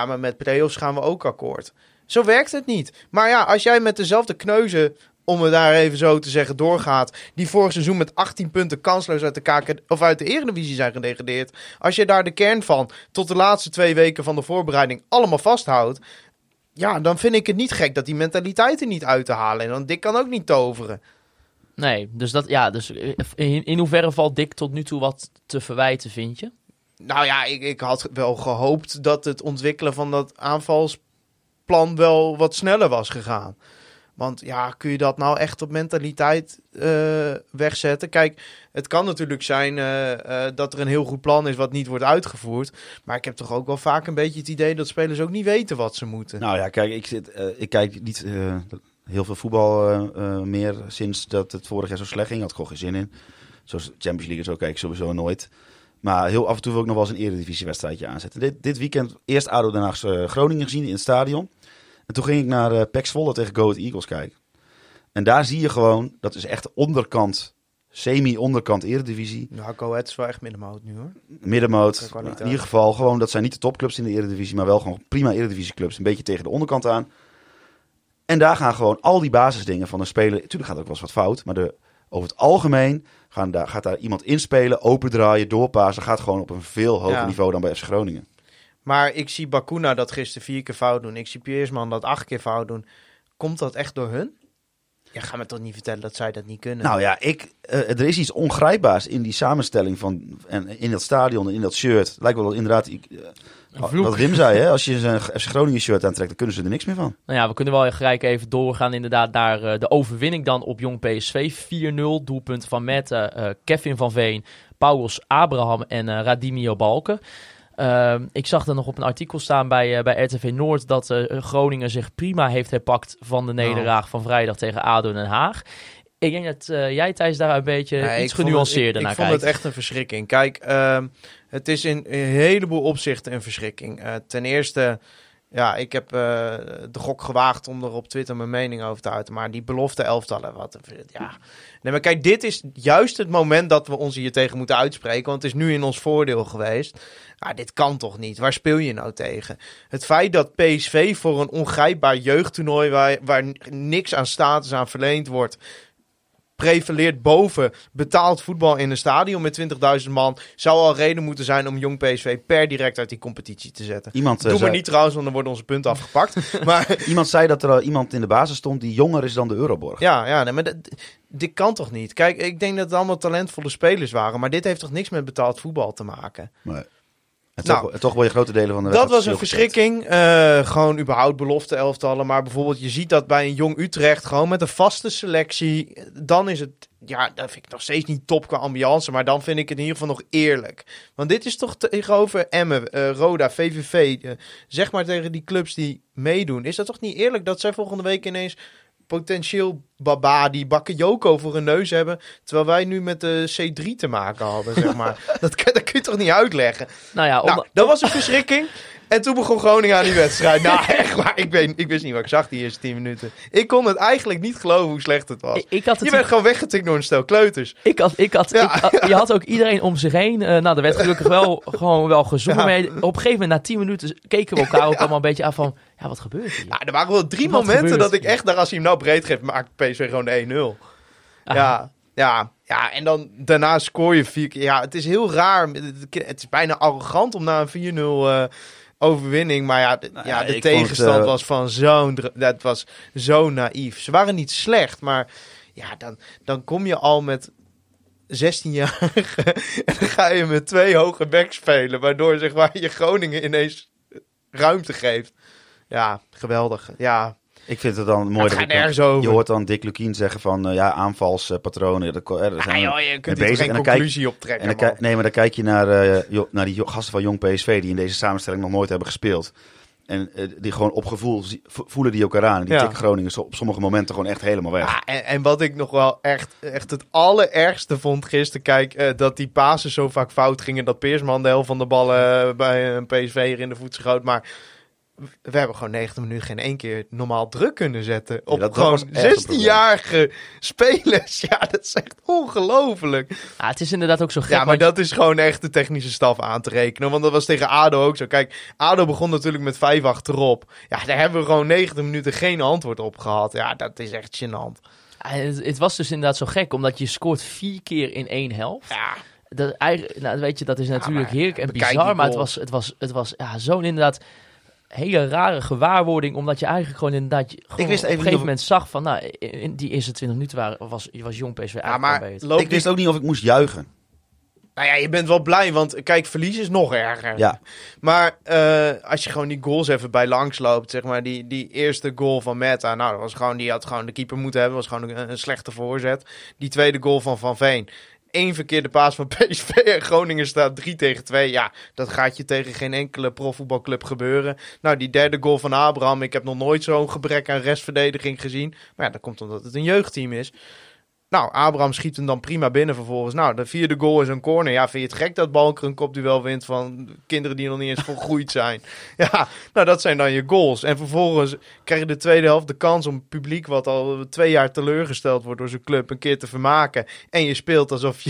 maar met playoffs gaan we ook akkoord. Zo werkt het niet. Maar ja, als jij met dezelfde kneuzen, om het daar even zo te zeggen, doorgaat... die vorig seizoen met 18 punten kansloos uit de Eredivisie zijn gedegradeerd... als je daar de kern van tot de laatste 2 weken van de voorbereiding allemaal vasthoudt... ja, dan vind ik het niet gek dat die mentaliteiten niet uit te halen... en dan Dick kan ook niet toveren. Nee, dus in hoeverre valt Dick tot nu toe wat te verwijten, vind je? Nou ja, ik had wel gehoopt dat het ontwikkelen van dat aanvalsplan wel wat sneller was gegaan. Want ja, kun je dat nou echt op mentaliteit wegzetten? Kijk, het kan natuurlijk zijn dat er een heel goed plan is wat niet wordt uitgevoerd. Maar ik heb toch ook wel vaak een beetje het idee dat spelers ook niet weten wat ze moeten. Nou ja, kijk, ik kijk niet heel veel voetbal meer sinds dat het vorig jaar zo slecht ging. Had ik gewoon geen zin in. Zoals Champions League en zo kijk ik sowieso nooit. Maar heel af en toe wil ik nog wel eens een eredivisiewedstrijdje aanzetten. Dit weekend eerst Ado Den Haag Groningen gezien in het stadion. En toen ging ik naar PEC Zwolle tegen Go Ahead Eagles kijken. En daar zie je gewoon, dat is echt onderkant, semi-onderkant Eredivisie. Nou, Go Ahead is wel echt middenmoot nu hoor. Middenmoot, in ieder geval gewoon, dat zijn niet de topclubs in de Eredivisie, maar wel gewoon prima Eredivisieclubs. Een beetje tegen de onderkant aan. En daar gaan gewoon al die basisdingen van een speler, natuurlijk gaat ook wel eens wat fout, maar over het algemeen gaat daar iemand inspelen, opendraaien, doorpassen. Gaat gewoon op een veel hoger niveau dan bij FC Groningen. Maar ik zie Bakuna dat gisteren 4 keer fout doen. Ik zie Peersman dat 8 keer fout doen. Komt dat echt door hun? Ja, ga me toch niet vertellen dat zij dat niet kunnen? Nou ja, er is iets ongrijpbaars in die samenstelling van en in dat stadion en in dat shirt. Lijkt wel inderdaad... Wat Wim zei, hè? Als je een FC Groningen shirt aantrekt, dan kunnen ze er niks meer van. Nou ja, we kunnen wel gelijk even doorgaan. Inderdaad, daar de overwinning dan op Jong PSV. 4-0, doelpunten van Mehta, Kevin van Veen, Pauwels, Abraham en Radinho Balker. Ik zag er nog op een artikel staan bij RTV Noord dat Groningen zich prima heeft herpakt van de nederlaag van vrijdag tegen Ado Den Haag. Ik denk dat jij, Thijs, daar een beetje iets genuanceerder naar kijkt. Ik vond het echt een verschrikking. Kijk, het is in een heleboel opzichten een verschrikking. Ten eerste, ja, ik heb de gok gewaagd om er op Twitter mijn mening over te uiten. Maar die belofte elftallen, wat een... Ja. Nee, maar kijk, dit is juist het moment dat we ons hier tegen moeten uitspreken. Want het is nu in ons voordeel geweest. Maar dit kan toch niet? Waar speel je nou tegen? Het feit dat PSV voor een ongrijpbaar jeugdtoernooi waar niks aan status aan verleend wordt... prevaleert boven betaald voetbal in een stadion met 20.000 man... zou al reden moeten zijn om Jong PSV per direct uit die competitie te zetten. Doe maar niet trouwens, want dan worden onze punten afgepakt. Maar... Iemand zei dat er al iemand in de basis stond die jonger is dan de Euroborg. Ja, nee, maar dit kan toch niet? Kijk, ik denk dat het allemaal talentvolle spelers waren... maar dit heeft toch niks met betaald voetbal te maken? Nee. Toch wil je grote delen van de wedstrijd. Dat was een verschrikking. Gewoon überhaupt belofte elftallen. Maar bijvoorbeeld je ziet dat bij een Jong Utrecht. Gewoon met een vaste selectie. Dan is het... Ja, dat vind ik nog steeds niet top qua ambiance. Maar dan vind ik het in ieder geval nog eerlijk. Want dit is toch tegenover Emmen, Roda, VVV. Zeg maar tegen die clubs die meedoen. Is dat toch niet eerlijk dat zij volgende week ineens... potentieel Babadi, Bakayoko voor hun neus hebben... terwijl wij nu met de C3 te maken hadden, zeg maar. Dat kun je toch niet uitleggen? Nou, dat was een verschrikking. En toen begon Groningen aan die wedstrijd. Nou, echt waar. Ik wist niet wat ik zag die eerste 10 minuten. Ik kon het eigenlijk niet geloven hoe slecht het was. Je bent gewoon weggetikt door een stel kleuters. Je had ook iedereen om zich heen. Er werd gelukkig wel gewoon wel gezongen. Ja. Op een gegeven moment, na 10 minuten, keken we elkaar ook allemaal een beetje aan van... Ja, wat gebeurt hier? Nou, er waren wel 3 momenten dat ik echt daar, als hij hem nou breed geeft, maakt PSV gewoon de 1-0. Ah. Ja, en dan daarna scoor je 4 keer. Ja, het is heel raar. Het is bijna arrogant om na een 4-0... overwinning, maar de tegenstand was van zo'n... Dat was zo naïef. Ze waren niet slecht, maar ja, dan kom je al met 16-jarigen en dan ga je met 2 hoge backs spelen, waardoor zeg maar, je Groningen ineens ruimte geeft. Ja, geweldig. Ja. Ik vind het dan mooi dat je hoort dan Dick Lukkien zeggen van aanvalspatronen. Je kunt er geen conclusie op trekken. Nee, maar dan kijk je naar die gasten van Jong PSV die in deze samenstelling nog nooit hebben gespeeld. En die gewoon op gevoel voelen die elkaar aan. En die tikken Groningen op sommige momenten gewoon echt helemaal weg. Ja, en wat ik nog wel echt het allerergste vond gisteren... Kijk, dat die pasen zo vaak fout gingen... dat Peersman de helft van de ballen bij een PSV'er in de voet schoot. Maar... we hebben gewoon 90 minuten geen 1 keer normaal druk kunnen zetten. Op gewoon 16-jarige spelers. Ja, dat is echt ongelooflijk. Ja, het is inderdaad ook zo gek. Ja, maar dat is gewoon echt de technische staf aan te rekenen. Want dat was tegen ADO ook zo. Kijk, ADO begon natuurlijk met 5 achterop. Ja, daar hebben we gewoon 90 minuten geen antwoord op gehad. Ja, dat is echt gênant. Ja, het was dus inderdaad zo gek. Omdat je scoort 4 keer in 1 helft. Ja. Dat is natuurlijk heerlijk en bizar. Maar het was zo'n inderdaad... hele rare gewaarwording, omdat je eigenlijk gewoon inderdaad op een gegeven moment zag van, nou, in die eerste 20 minuten was Jong PSV eigenlijk beter. Maar ik wist ook niet of ik moest juichen. Nou ja, je bent wel blij, want kijk, verlies is nog erger. Ja. Maar als je gewoon die goals even bij langs loopt, zeg maar, die eerste goal van Mehta, nou, dat was gewoon, die had gewoon de keeper moeten hebben, was gewoon een slechte voorzet. Die tweede goal van Veen. 1 verkeerde paas van PSV en Groningen staat 3-2. Ja, dat gaat je tegen geen enkele profvoetbalclub gebeuren. Nou, die derde goal van Abraham. Ik heb nog nooit zo'n gebrek aan restverdediging gezien. Maar ja, dat komt omdat het een jeugdteam is. Nou, Abraham schiet hem dan prima binnen vervolgens. Nou, de vierde goal is een corner. Ja, vind je het gek dat Balker een kopduel wint van kinderen die nog niet eens volgroeid zijn? Ja, nou dat zijn dan je goals. En vervolgens krijg je de tweede helft de kans om het publiek wat al 2 jaar teleurgesteld wordt door zijn club een keer te vermaken. En je speelt alsof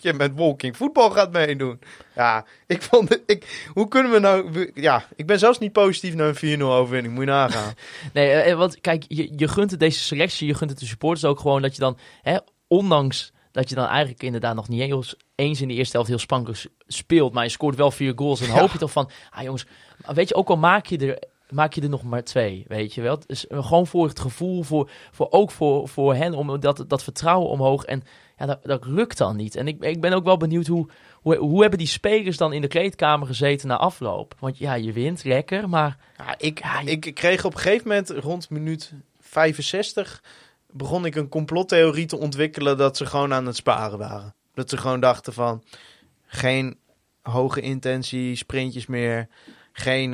je met walking voetbal gaat meedoen. Ja, ik vond het... Hoe kunnen we nou... Ja, ik ben zelfs niet positief naar een 4-0 overwinning. Moet je nagaan. Nee, want kijk, je gunt het deze selectie, je gunt het de supporters ook gewoon dat je dan... Hè, ondanks dat je dan eigenlijk inderdaad nog niet eens in de eerste helft heel spankelijk speelt, maar je scoort wel 4 goals. Dan hoop je toch van, jongens, weet je, ook al maak je er nog maar 2, weet je wel. Dus gewoon voor het gevoel, voor hen, om dat vertrouwen omhoog. En ja, dat lukt dan niet. En ik ben ook wel benieuwd hoe hebben die spelers dan in de kleedkamer gezeten na afloop? Want ja, je wint, lekker, maar... Ja, ik kreeg op een gegeven moment rond minuut 65... begon ik een complottheorie te ontwikkelen dat ze gewoon aan het sparen waren. Dat ze gewoon dachten van, geen hoge intentie, sprintjes meer, geen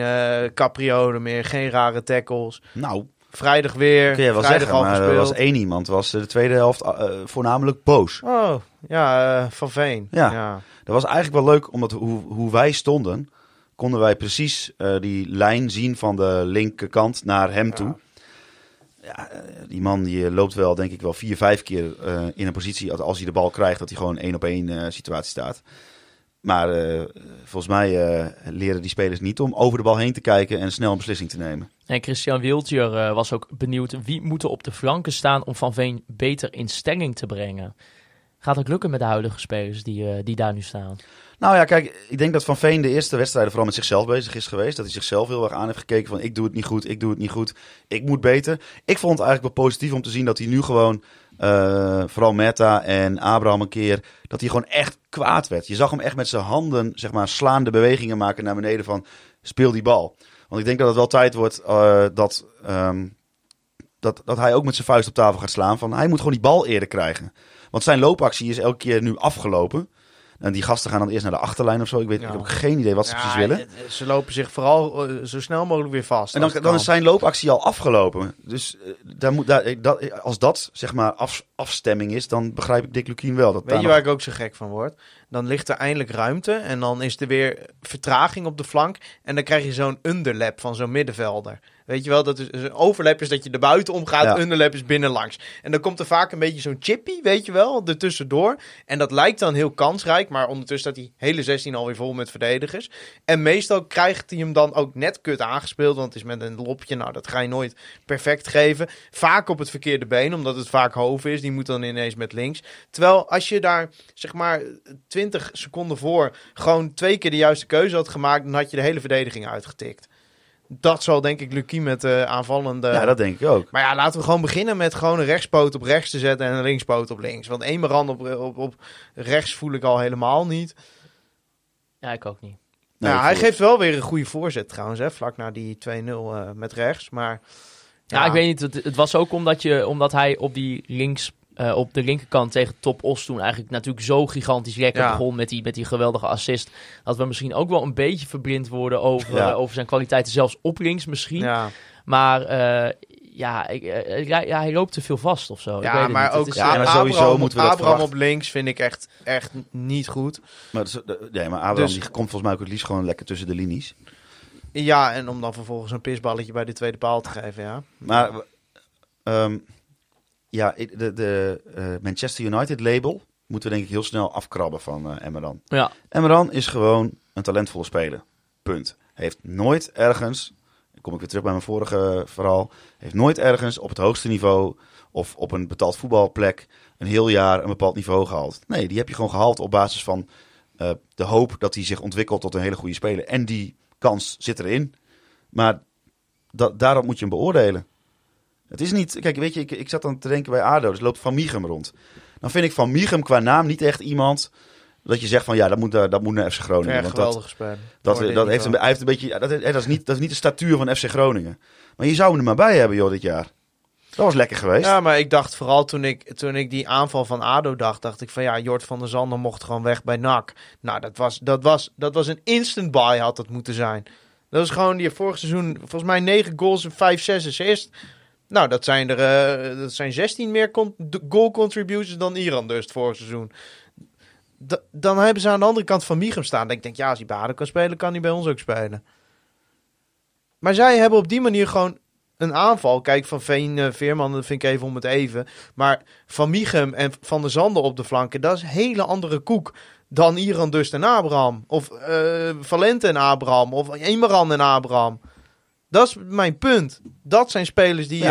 capriolen meer, geen rare tackles. Nou, vrijdag weer, kun je wel vrijdag zeggen, maar er was 1 iemand, was de tweede helft voornamelijk boos. Oh, ja, Van Veen. Ja, dat was eigenlijk wel leuk, omdat hoe wij stonden, konden wij precies die lijn zien van de linkerkant naar hem toe. Ja, die man die loopt wel, denk ik wel 4-5 keer in een positie als hij de bal krijgt, dat hij gewoon 1-op-1 situatie staat. Maar volgens mij leren die spelers niet om over de bal heen te kijken en snel een beslissing te nemen. En Christian Wiltjer was ook benieuwd, wie moet er op de flanken staan om Van Veen beter in stelling te brengen? Gaat het lukken met de huidige spelers die daar nu staan? Nou ja, kijk, ik denk dat Van Veen de eerste wedstrijden vooral met zichzelf bezig is geweest. Dat hij zichzelf heel erg aan heeft gekeken van ik doe het niet goed, ik moet beter. Ik vond het eigenlijk wel positief om te zien dat hij nu gewoon, vooral Mehta en Abraham een keer, dat hij gewoon echt kwaad werd. Je zag hem echt met zijn handen, zeg maar, slaande bewegingen maken naar beneden van speel die bal. Want ik denk dat het wel tijd wordt dat hij ook met zijn vuist op tafel gaat slaan van hij moet gewoon die bal eerder krijgen. Want zijn loopactie is elke keer nu afgelopen. En die gasten gaan dan eerst naar de achterlijn of zo. Ik heb ook geen idee wat ze precies willen. Ze lopen zich vooral zo snel mogelijk weer vast. En dan is zijn loopactie al afgelopen. Dus als dat, zeg maar, afstemming is, dan begrijp ik Dick Lukkien wel. Weet je waar ik ook zo gek van word? Dan ligt er eindelijk ruimte en dan is er weer vertraging op de flank. En dan krijg je zo'n underlap van zo'n middenvelder. Weet je wel, dat is een overlap is dat je er buiten omgaat, Underlap is binnenlangs. En dan komt er vaak een beetje zo'n chippy, weet je wel, ertussendoor. En dat lijkt dan heel kansrijk, maar ondertussen staat die hele 16 alweer vol met verdedigers. En meestal krijgt hij hem dan ook net kut aangespeeld, want het is met een lopje, nou dat ga je nooit perfect geven. Vaak op het verkeerde been, omdat het vaak Hoven is, die moet dan ineens met links. Terwijl als je daar, zeg maar, 20 seconden voor gewoon 2 keer de juiste keuze had gemaakt, dan had je de hele verdediging uitgetikt. Dat zal, denk ik, Lukkien met aanvallende... Ja, dat denk ik ook. Maar ja, laten we gewoon beginnen met gewoon een rechtspoot op rechts te zetten en een linkspoot op links. Want Emeran op rechts voel ik al helemaal niet. Ja, ik ook niet. Nou, nee, hij geeft wel weer een goede voorzet trouwens, hè, vlak na die 2-0 met rechts. Maar ja, ik weet niet. Het was ook omdat hij op die links... op de linkerkant tegen Top Os toen eigenlijk natuurlijk zo gigantisch lekker begon met die geweldige assist. Dat we misschien ook wel een beetje verblind worden over zijn kwaliteiten. Zelfs op links misschien. Ja. Maar hij loopt te veel vast of zo. Ja, ik weet maar niet. Ook Abraham op links vind ik echt niet goed. Maar Abraham die komt volgens mij ook het liefst gewoon lekker tussen de linies. Ja, en om dan vervolgens een pisballetje bij de tweede paal te geven, ja. Maar... Ja, de Manchester United label moeten we denk ik heel snel afkrabben van Emeran. Ja. Emeran is gewoon een talentvolle speler. Punt. Hij heeft nooit ergens, dan kom ik weer terug bij mijn vorige verhaal, heeft nooit ergens op het hoogste niveau of op een betaald voetbalplek een heel jaar een bepaald niveau gehaald. Nee, die heb je gewoon gehaald op basis van de hoop dat hij zich ontwikkelt tot een hele goede speler. En die kans zit erin. Maar daarop moet je hem beoordelen. Het is niet... Kijk, weet je, ik zat dan te denken bij ADO. Dus loopt Van Mieghem rond. Dan vind ik Van Mieghem qua naam niet echt iemand... dat je zegt van ja, dat moet naar FC Groningen. Want dat is niet de statuur van FC Groningen. Maar je zou hem er maar bij hebben, joh, dit jaar. Dat was lekker geweest. Ja, maar ik dacht vooral toen ik die aanval van ADO dacht ik van ja, Jort van der Zanden mocht gewoon weg bij NAC. Nou, dat was een instant buy had dat moeten zijn. Dat was gewoon die vorig seizoen volgens mij 9 goals en 5-6 assists... Nou, dat zijn 16 meer goal contributions dan Iran Dust vorig seizoen. Dan hebben ze aan de andere kant van Michum staan. Dan denk ik, ja, als hij bij Aden kan spelen, kan hij bij ons ook spelen. Maar zij hebben op die manier gewoon een aanval. Kijk, Van Veen, Veerman, dat vind ik even om het even. Maar Van Michum en Van der Zanden op de flanken, dat is een hele andere koek dan Iran Dust en Abraham. Of Valente en Abraham. Of Emeran en Abraham. Dat is mijn punt. Dat zijn spelers die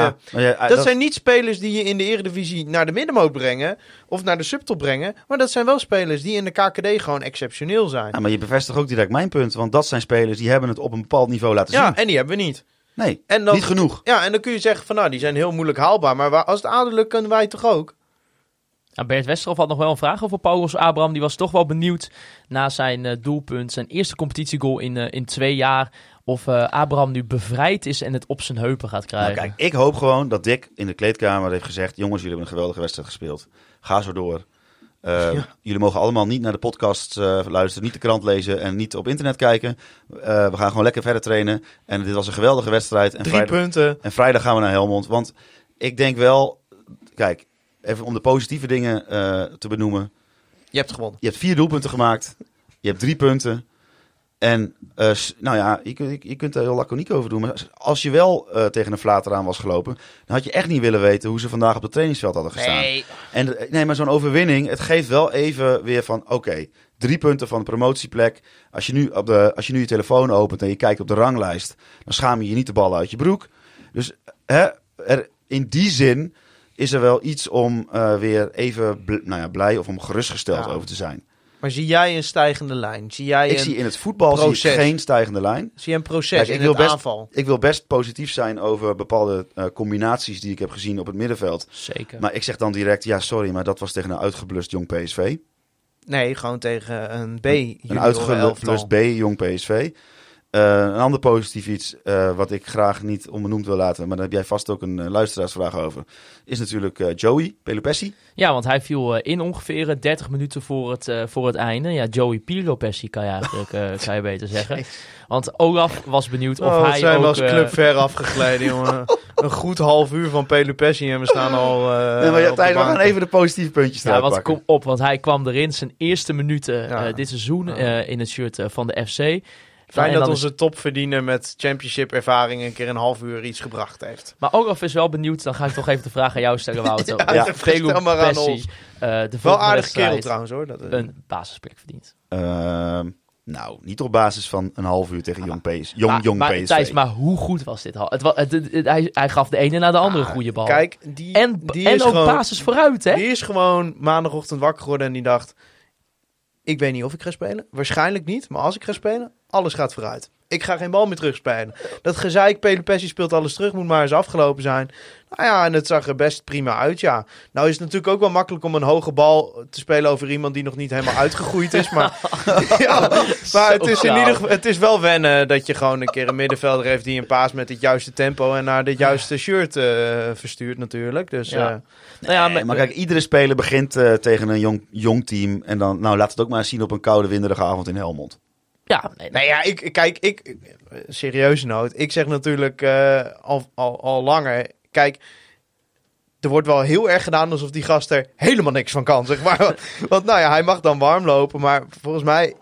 dat zijn niet spelers die je in de Eredivisie naar de middenmoot brengen. Of naar de subtop brengen. Maar dat zijn wel spelers die in de KKD gewoon exceptioneel zijn. Ja, maar je bevestigt ook direct mijn punt. Want dat zijn spelers die hebben het op een bepaald niveau laten zien. Ja, en die hebben we niet. Nee, en niet genoeg. Ja, en dan kun je zeggen van nou, die zijn heel moeilijk haalbaar. Maar als het adellijk kunnen wij toch ook? Nou, Bert Westerhof had nog wel een vraag over Paulus Abraham. Die was toch wel benieuwd na zijn doelpunt. Zijn eerste competitiegoal in 2 jaar... Of Abraham nu bevrijd is en het op zijn heupen gaat krijgen. Nou, kijk, ik hoop gewoon dat Dick in de kleedkamer heeft gezegd... jongens, jullie hebben een geweldige wedstrijd gespeeld. Ga zo door. Jullie mogen allemaal niet naar de podcast luisteren... niet de krant lezen en niet op internet kijken. We gaan gewoon lekker verder trainen. En dit was een geweldige wedstrijd. En 3 punten. En vrijdag gaan we naar Helmond. Want ik denk wel... Kijk, even om de positieve dingen te benoemen. Je hebt gewonnen. Je hebt 4 doelpunten gemaakt. Je hebt 3 punten. En nou ja, je kunt er heel laconiek over doen. Maar als je wel tegen een flater aan was gelopen... dan had je echt niet willen weten hoe ze vandaag op het trainingsveld hadden gestaan. Nee, en, nee, maar zo'n overwinning, het geeft wel even weer van... Oké, 3 punten van de promotieplek. Als je nu je telefoon opent en je kijkt op de ranglijst... dan schaam je je niet de ballen uit je broek. Dus in die zin is er wel iets om weer even blij of om gerustgesteld over te zijn. Maar zie jij een stijgende lijn? Ik zie in het voetbal geen stijgende lijn. Zie je een proces aanval? Ik wil best positief zijn over bepaalde combinaties die ik heb gezien op het middenveld. Zeker. Maar ik zeg dan direct, ja sorry, maar dat was tegen een uitgeblust Jong PSV. Nee, gewoon tegen een B. Een uitgeblust B Jong PSV. Een ander positief iets wat ik graag niet onbenoemd wil laten... maar daar heb jij vast ook een luisteraarsvraag over... is natuurlijk Joey Pelupessy. Ja, want hij viel in ongeveer 30 minuten voor het einde. Ja, Joey Pelupessy kan je eigenlijk kan je beter zeggen. Want Olaf was benieuwd of hij zijn ook... We zijn club ver afgegleden, jongen. Een goed half uur van Pelupessy en we staan al... we gaan even de positieve puntjes eruit pakken. Kom op, want hij kwam erin zijn eerste minuten dit seizoen... in het shirt van de FC... Fijn dat onze topverdiener met championship ervaring een keer een half uur iets gebracht heeft. Maar Olaf is wel benieuwd, dan ga ik toch even de vraag aan jou stellen, Wouter. Stel maar aan ons. Wel aardig kerel trouwens hoor. Dat een basisplek verdient. Nou, niet op basis van een half uur tegen Jong PSV. Thijs, maar hoe goed was dit? Hij gaf de ene na de andere goede bal. Kijk, die is ook gewoon, basis vooruit hè? Die is gewoon maandagochtend wakker geworden en die dacht... Ik weet niet of ik ga spelen. Waarschijnlijk niet. Maar als ik ga spelen, alles gaat vooruit. Ik ga geen bal meer terugspelen. Dat gezeik, Pelupessy speelt alles terug. Moet maar eens afgelopen zijn. Nou ja, en het zag er best prima uit, ja. Nou is het natuurlijk ook wel makkelijk om een hoge bal te spelen... over iemand die nog niet helemaal uitgegroeid is. Maar, maar het is wel wennen dat je gewoon een keer een middenvelder heeft... die een paas met het juiste tempo en naar het juiste shirt verstuurt natuurlijk. Dus, maar kijk, iedere speler begint tegen een jong team... en dan laat het ook maar zien op een koude winderige avond in Helmond. Ja, ik serieuze noot. Ik zeg natuurlijk al langer... Kijk, er wordt wel heel erg gedaan alsof die gast er helemaal niks van kan, zeg maar. Want nou ja, hij mag dan warm lopen, maar volgens mij...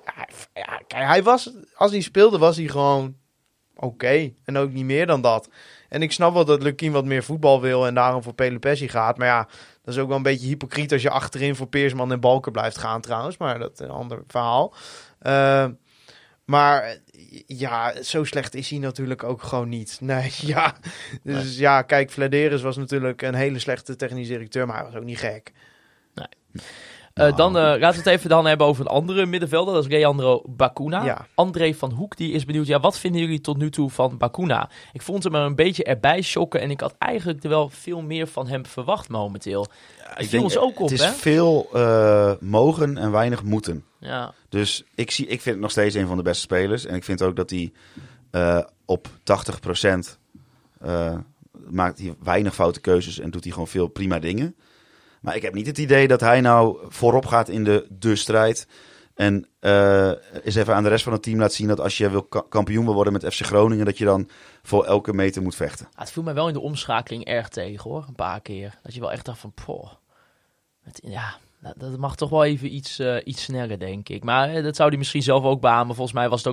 kijk, als hij speelde, was hij gewoon oké. En ook niet meer dan dat. En ik snap wel dat Lukkien wat meer voetbal wil en daarom voor Pelupessy gaat. Maar ja, dat is ook wel een beetje hypocriet als je achterin voor Peersman en Balker blijft gaan trouwens. Maar dat is een ander verhaal. Maar ja, zo slecht is hij natuurlijk ook gewoon niet. Dus kijk, Vladeris was natuurlijk een hele slechte technisch directeur, maar hij was ook niet gek. Nee. Dan laten we het even dan hebben over een andere middenvelder. Dat is Leandro Bakuna. Ja. André van Hoek die is benieuwd. Ja, wat vinden jullie tot nu toe van Bakuna? Ik vond hem er een beetje erbij shocken. En ik had eigenlijk er wel veel meer van hem verwacht momenteel. Ja, ik denk, ons ook op, het is veel mogen en weinig moeten. Ja. Dus ik vind het nog steeds een van de beste spelers. En ik vind ook dat hij op 80% maakt hij weinig foute keuzes. En doet hij gewoon veel prima dingen. Maar ik heb niet het idee dat hij nou voorop gaat in de strijd. En eens even aan de rest van het team laat zien dat als je wil kampioen wil worden met FC Groningen, dat je dan voor elke meter moet vechten. Ja, het viel mij wel in de omschakeling erg tegen hoor, een paar keer. Dat je wel echt dacht van, ja, dat mag toch wel even iets sneller, denk ik. Maar dat zou hij misschien zelf ook beamen. Volgens mij was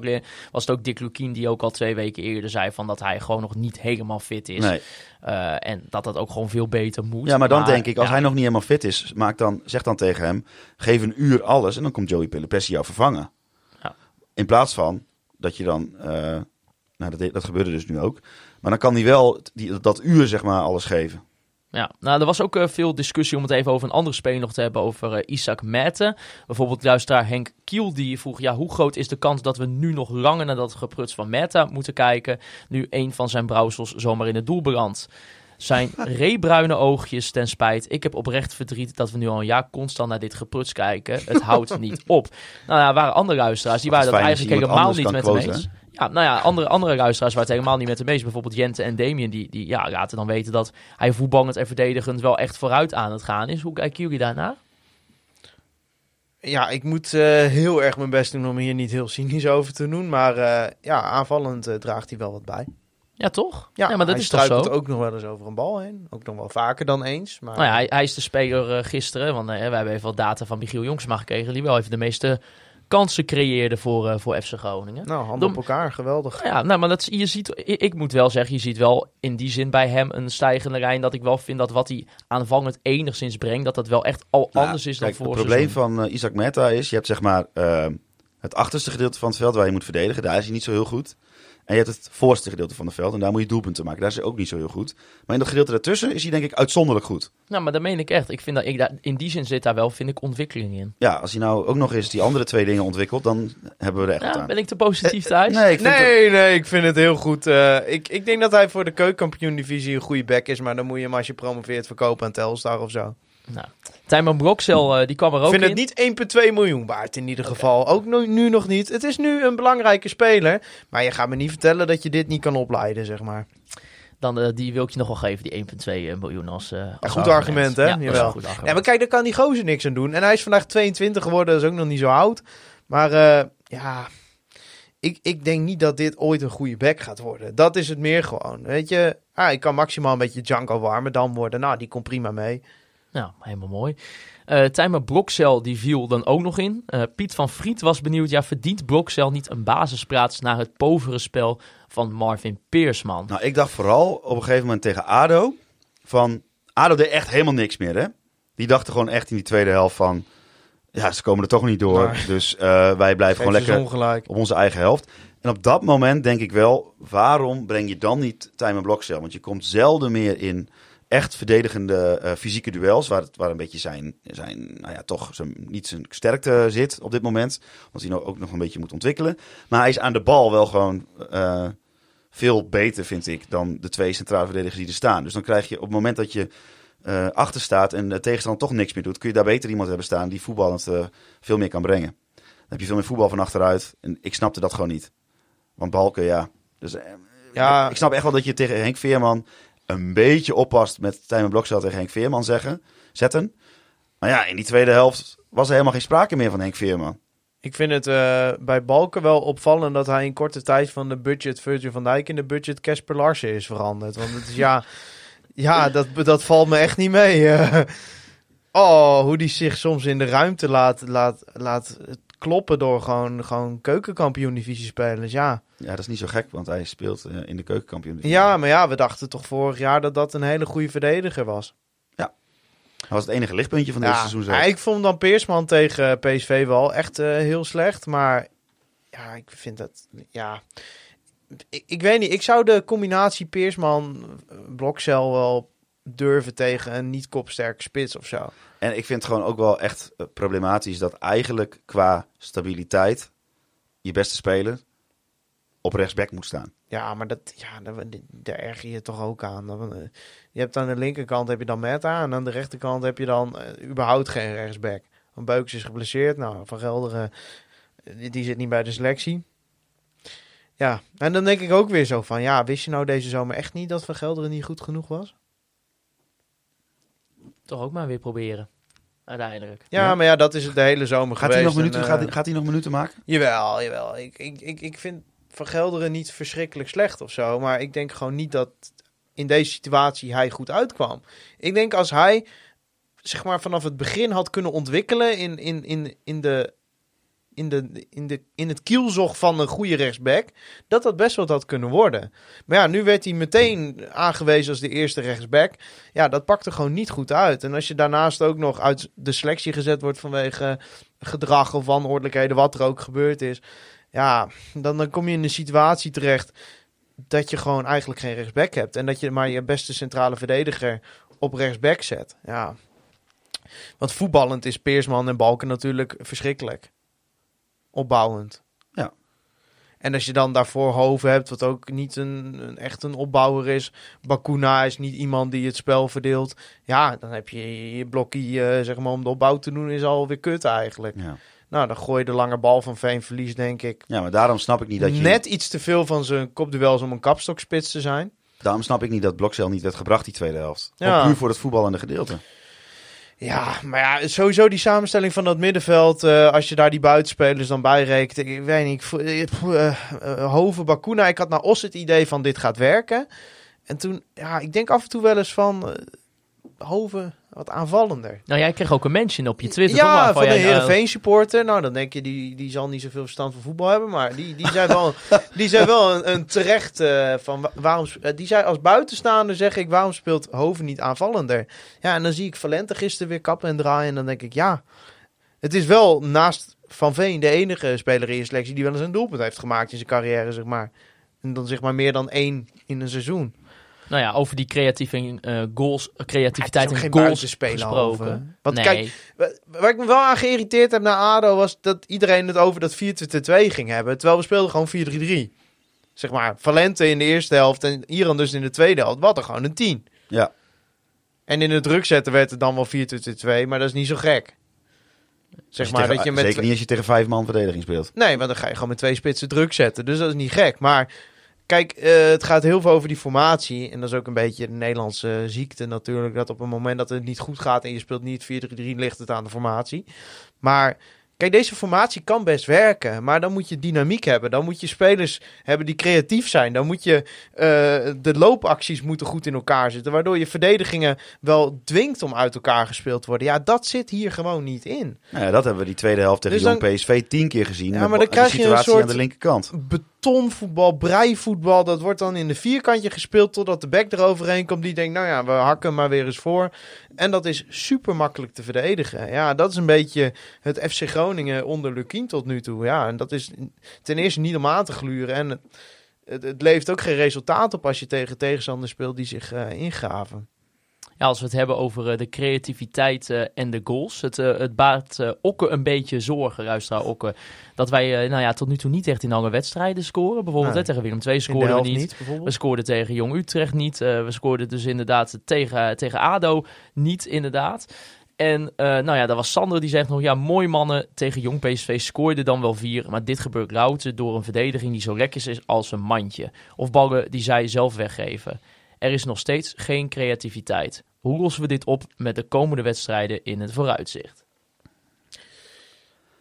het ook Dick Lukkien die ook al 2 weken eerder zei van dat hij gewoon nog niet helemaal fit is. Nee. En dat ook gewoon veel beter moet. Ja, maar dan denk ik, als hij nog niet helemaal fit is, zeg dan tegen hem, geef 1 uur alles en dan komt Joey Pelupessy jou vervangen. Ja. In plaats van dat je dan, dat gebeurde dus nu ook, maar dan kan hij wel dat uur zeg maar alles geven. Ja, nou, er was ook veel discussie om het even over een andere speler nog te hebben, over Isaac Mehta. Bijvoorbeeld luisteraar Henk Kiel die vroeg, ja, hoe groot is de kans dat we nu nog langer naar dat gepruts van Mehta moeten kijken, nu een van zijn brouwsels zomaar in het doel brandt. Zijn reebruine oogjes ten spijt. Ik heb oprecht verdriet dat we nu al een jaar constant naar dit gepruts kijken. Het houdt niet op. Nou ja, waren andere luisteraars, die waren dat eigenlijk helemaal niet met hem eens. Ja, nou ja, andere luisteraars waren het helemaal niet met hem eens. Bijvoorbeeld Jente en Damien, die laten dan weten dat hij voetballend en verdedigend wel echt vooruit aan het gaan is. Hoe kijken jullie daarnaar? Ja, ik moet heel erg mijn best doen om hier niet heel cynisch over te doen. Maar aanvallend draagt hij wel wat bij. Ja, toch? Ja, maar dat is toch zo. Hij struikelt ook nog wel eens over een bal heen. Ook nog wel vaker dan eens. Maar... Nou ja, hij is de speler gisteren, want wij hebben even wat data van Michiel Jongsma gekregen, die wel even de meeste kansen creëerde voor FC Groningen. Nou, handen op elkaar, geweldig. Ja, nou, maar je moet wel zeggen, je ziet wel in die zin bij hem een stijgende lijn, dat ik wel vind dat wat hij aanvallend enigszins brengt, dat wel echt al anders is dan voor het probleem seizoen. Van Isaac Mehta is, je hebt zeg maar het achterste gedeelte van het veld waar je moet verdedigen, daar is hij niet zo heel goed. En je hebt het voorste gedeelte van het veld en daar moet je doelpunten maken. Daar is hij ook niet zo heel goed. Maar in dat gedeelte daartussen is hij denk ik uitzonderlijk goed. Nou, maar dat meen ik echt. Ik vind dat in die zin zit daar wel, vind ik, ontwikkeling in. Ja, als hij nou ook nog eens die andere 2 dingen ontwikkelt, dan hebben we er echt aan. Ben ik te positief thuis? Nee, ik vind het heel goed. Ik denk dat hij voor de keukenkampioen-divisie een goede back is. Maar dan moet je hem, als je promoveert, verkopen aan Telstar of zo. Nou, Tijma Broksel, die kwam er ook in. Ik vind het niet 1,2 miljoen waard in ieder geval. Ook nu nog niet. Het is nu een belangrijke speler. Maar je gaat me niet vertellen dat je dit niet kan opleiden, zeg maar. Dan die wil ik je nog wel geven, die 1,2 miljoen als goed argument, hè? Ja, jawel. Goed argument. Ja, maar kijk, daar kan die gozer niks aan doen. En hij is vandaag 22 geworden, dat is ook nog niet zo oud. Maar ik denk niet dat dit ooit een goede back gaat worden. Dat is het meer gewoon, weet je. Ik kan maximaal een beetje Django Warmerdam worden. Nou, die komt prima mee. Nou, helemaal mooi. Tijma Broksel, die viel dan ook nog in. Piet van Vliet was benieuwd, verdient Broksel niet een basisplaats na het povere spel van Marvin Peersman? Nou, ik dacht vooral op een gegeven moment tegen Ado. Ado deed echt helemaal niks meer, hè? Die dachten gewoon echt in die tweede helft van, ja, ze komen er toch niet door. Maar, dus wij blijven gewoon lekker ongelijk op onze eigen helft. En op dat moment denk ik wel, waarom breng je dan niet Tijma Broksel? Want je komt zelden meer in echt verdedigende fysieke duels, waar een beetje niet zijn sterkte zit op dit moment. Want hij ook nog een beetje moet ontwikkelen. Maar hij is aan de bal wel gewoon veel beter, vind ik, dan de 2 centrale verdedigers die er staan. Dus dan krijg je op het moment dat je achter staat en de tegenstander toch niks meer doet, kun je daar beter iemand hebben staan die voetballend veel meer kan brengen. Dan heb je veel meer voetbal van achteruit. En ik snapte dat gewoon niet. Want Balker, Dus, ik snap echt wel dat je tegen Henk Veerman een beetje oppast met Tijma Broksel tegen Henk Veerman zetten. Maar ja, in die tweede helft was er helemaal geen sprake meer van Henk Veerman. Ik vind het bij Balker wel opvallend dat hij in korte tijd van de budget Virgil van Dijk in de budget Kasper Larsen is veranderd. Want het is, dat valt me echt niet mee. Hoe die zich soms in de ruimte laat kloppen door gewoon keukenkampioen-divisie spelers, Ja, dat is niet zo gek, want hij speelt in de keukenkampioen-divisie. Ja, maar we dachten toch vorig jaar dat een hele goede verdediger was. Ja, dat was het enige lichtpuntje van dit seizoen. Ja, ik vond dan Peersman tegen PSV wel echt heel slecht, maar ja, ik vind dat, ik weet niet, ik zou de combinatie Peersman-Broksel wel durven tegen een niet-kopsterke spits of zo. En ik vind het gewoon ook wel echt problematisch dat eigenlijk qua stabiliteit je beste speler op rechtsback moet staan. Ja, maar daar erger je toch ook aan. Je hebt aan de linkerkant heb je dan Mehta en aan de rechterkant heb je dan überhaupt geen rechtsback. Want Beukers is geblesseerd. Nou, Van Gelderen, die zit niet bij de selectie. Ja, en dan denk ik ook weer zo van, wist je nou deze zomer echt niet dat Van Gelderen niet goed genoeg was? Toch ook maar weer proberen. uiteindelijk. Ja, maar ja, dat is het de hele zomer gaat geweest. Hij nog minuten, en, gaat hij nog minuten maken? Jawel. Ik vind Van Gelderen niet verschrikkelijk slecht of zo. Maar ik denk gewoon niet dat in deze situatie hij goed uitkwam. Ik denk als hij zeg maar vanaf het begin had kunnen ontwikkelen in het kielzog van een goede rechtsback, dat best wat had kunnen worden. Maar ja, nu werd hij meteen aangewezen als de eerste rechtsback. Ja, dat pakt er gewoon niet goed uit. En als je daarnaast ook nog uit de selectie gezet wordt vanwege gedrag of wanordelijkheden, wat er ook gebeurd is, ja, dan kom je in een situatie terecht dat je gewoon eigenlijk geen rechtsback hebt en dat je maar je beste centrale verdediger op rechtsback zet. Ja. Want voetballend is Peersman en Balker natuurlijk verschrikkelijk. Opbouwend. Ja. En als je dan daarvoor Hoven hebt, wat ook niet echt een opbouwer is. Bakuna is niet iemand die het spel verdeelt. Ja, dan heb je je blokkie, zeg maar, om de opbouw te doen, is alweer kut eigenlijk. Ja. Nou, dan gooi je de lange bal van Veen verlies, denk ik. Ja, maar daarom snap ik niet dat je net iets te veel van zijn kopduels om een kapstokspits te zijn. Daarom snap ik niet dat Blokzel niet werd gebracht die tweede helft. Ja. Puur voor het voetballende gedeelte. Ja, maar ja, sowieso die samenstelling van dat middenveld. Als je daar die buitenspelers dan bij rekent. Ik weet niet, Hoven, Bakuna. Ik had naar Os het idee van dit gaat werken. En toen, ja, ik denk af en toe wel eens van Hoven wat aanvallender. Nou, jij kreeg ook een mention op je Twitter. Ja, van de Heerenveen supporter. Nou, dan denk je, die zal niet zoveel verstand van voetbal hebben. Maar die zei wel een terecht van waarom. Die zei als buitenstaander, zeg ik, waarom speelt Hoven niet aanvallender? Ja, en dan zie ik Valente gisteren weer kappen en draaien. En dan denk ik, ja, het is wel naast Van Veen de enige speler in je selectie die wel eens een doelpunt heeft gemaakt in zijn carrière, zeg maar. En dan zeg maar meer dan 1 in een seizoen. Nou ja, over die creativiteit en goals gesproken. Want kijk, waar ik me wel aan geïrriteerd heb naar ADO was dat iedereen het over dat 4-2-2 ging hebben. Terwijl we speelden gewoon 4-3-3. Zeg maar, Valente in de eerste helft en Iran dus in de tweede helft. Wat er gewoon een 10. Ja. En in de druk zetten werd het dan wel 4-2-2, maar dat is niet zo gek. Zeg maar, dat je met zeker niet als je tegen 5 man verdediging speelt. Nee, want dan ga je gewoon met 2 spitsen druk zetten. Dus dat is niet gek, maar kijk, het gaat heel veel over die formatie. En dat is ook een beetje de Nederlandse ziekte natuurlijk. Dat op het moment dat het niet goed gaat en je speelt niet 4-3-3, ligt het aan de formatie. Maar kijk, deze formatie kan best werken. Maar dan moet je dynamiek hebben. Dan moet je spelers hebben die creatief zijn. Dan moet je de loopacties moeten goed in elkaar zitten. Waardoor je verdedigingen wel dwingt om uit elkaar gespeeld te worden. Ja, dat zit hier gewoon niet in. Nou ja, dat hebben we die tweede helft tegen Jong PSV 10 keer gezien. Ja, maar dan krijg je een soort aan de linkerkant. Tonvoetbal, breivoetbal, dat wordt dan in de vierkantje gespeeld totdat de bek eroverheen komt. Die denkt, nou ja, we hakken maar weer eens voor. En dat is super makkelijk te verdedigen. Ja, dat is een beetje het FC Groningen onder Lukkien tot nu toe. Ja, en dat is ten eerste niet om aan te gluren. En het levert ook geen resultaat op als je tegen tegenstanders speelt die zich ingraven. Ja, als we het hebben over de creativiteit en de goals. Het baart Okke een beetje zorgen, Ruistra Okke. Dat wij tot nu toe niet echt in lange wedstrijden scoren. Bijvoorbeeld tegen Willem II scoorden we niet. We scoorden tegen Jong Utrecht niet. We scoorden dus inderdaad tegen ADO niet inderdaad. En daar was Sander, die zegt nog, ja, mooi mannen tegen Jong PSV scoorden dan wel 4. Maar dit gebeurt louter door een verdediging die zo lek is als een mandje. Of ballen die zij zelf weggeven. Er is nog steeds geen creativiteit. Hoe lossen we dit op met de komende wedstrijden in het vooruitzicht?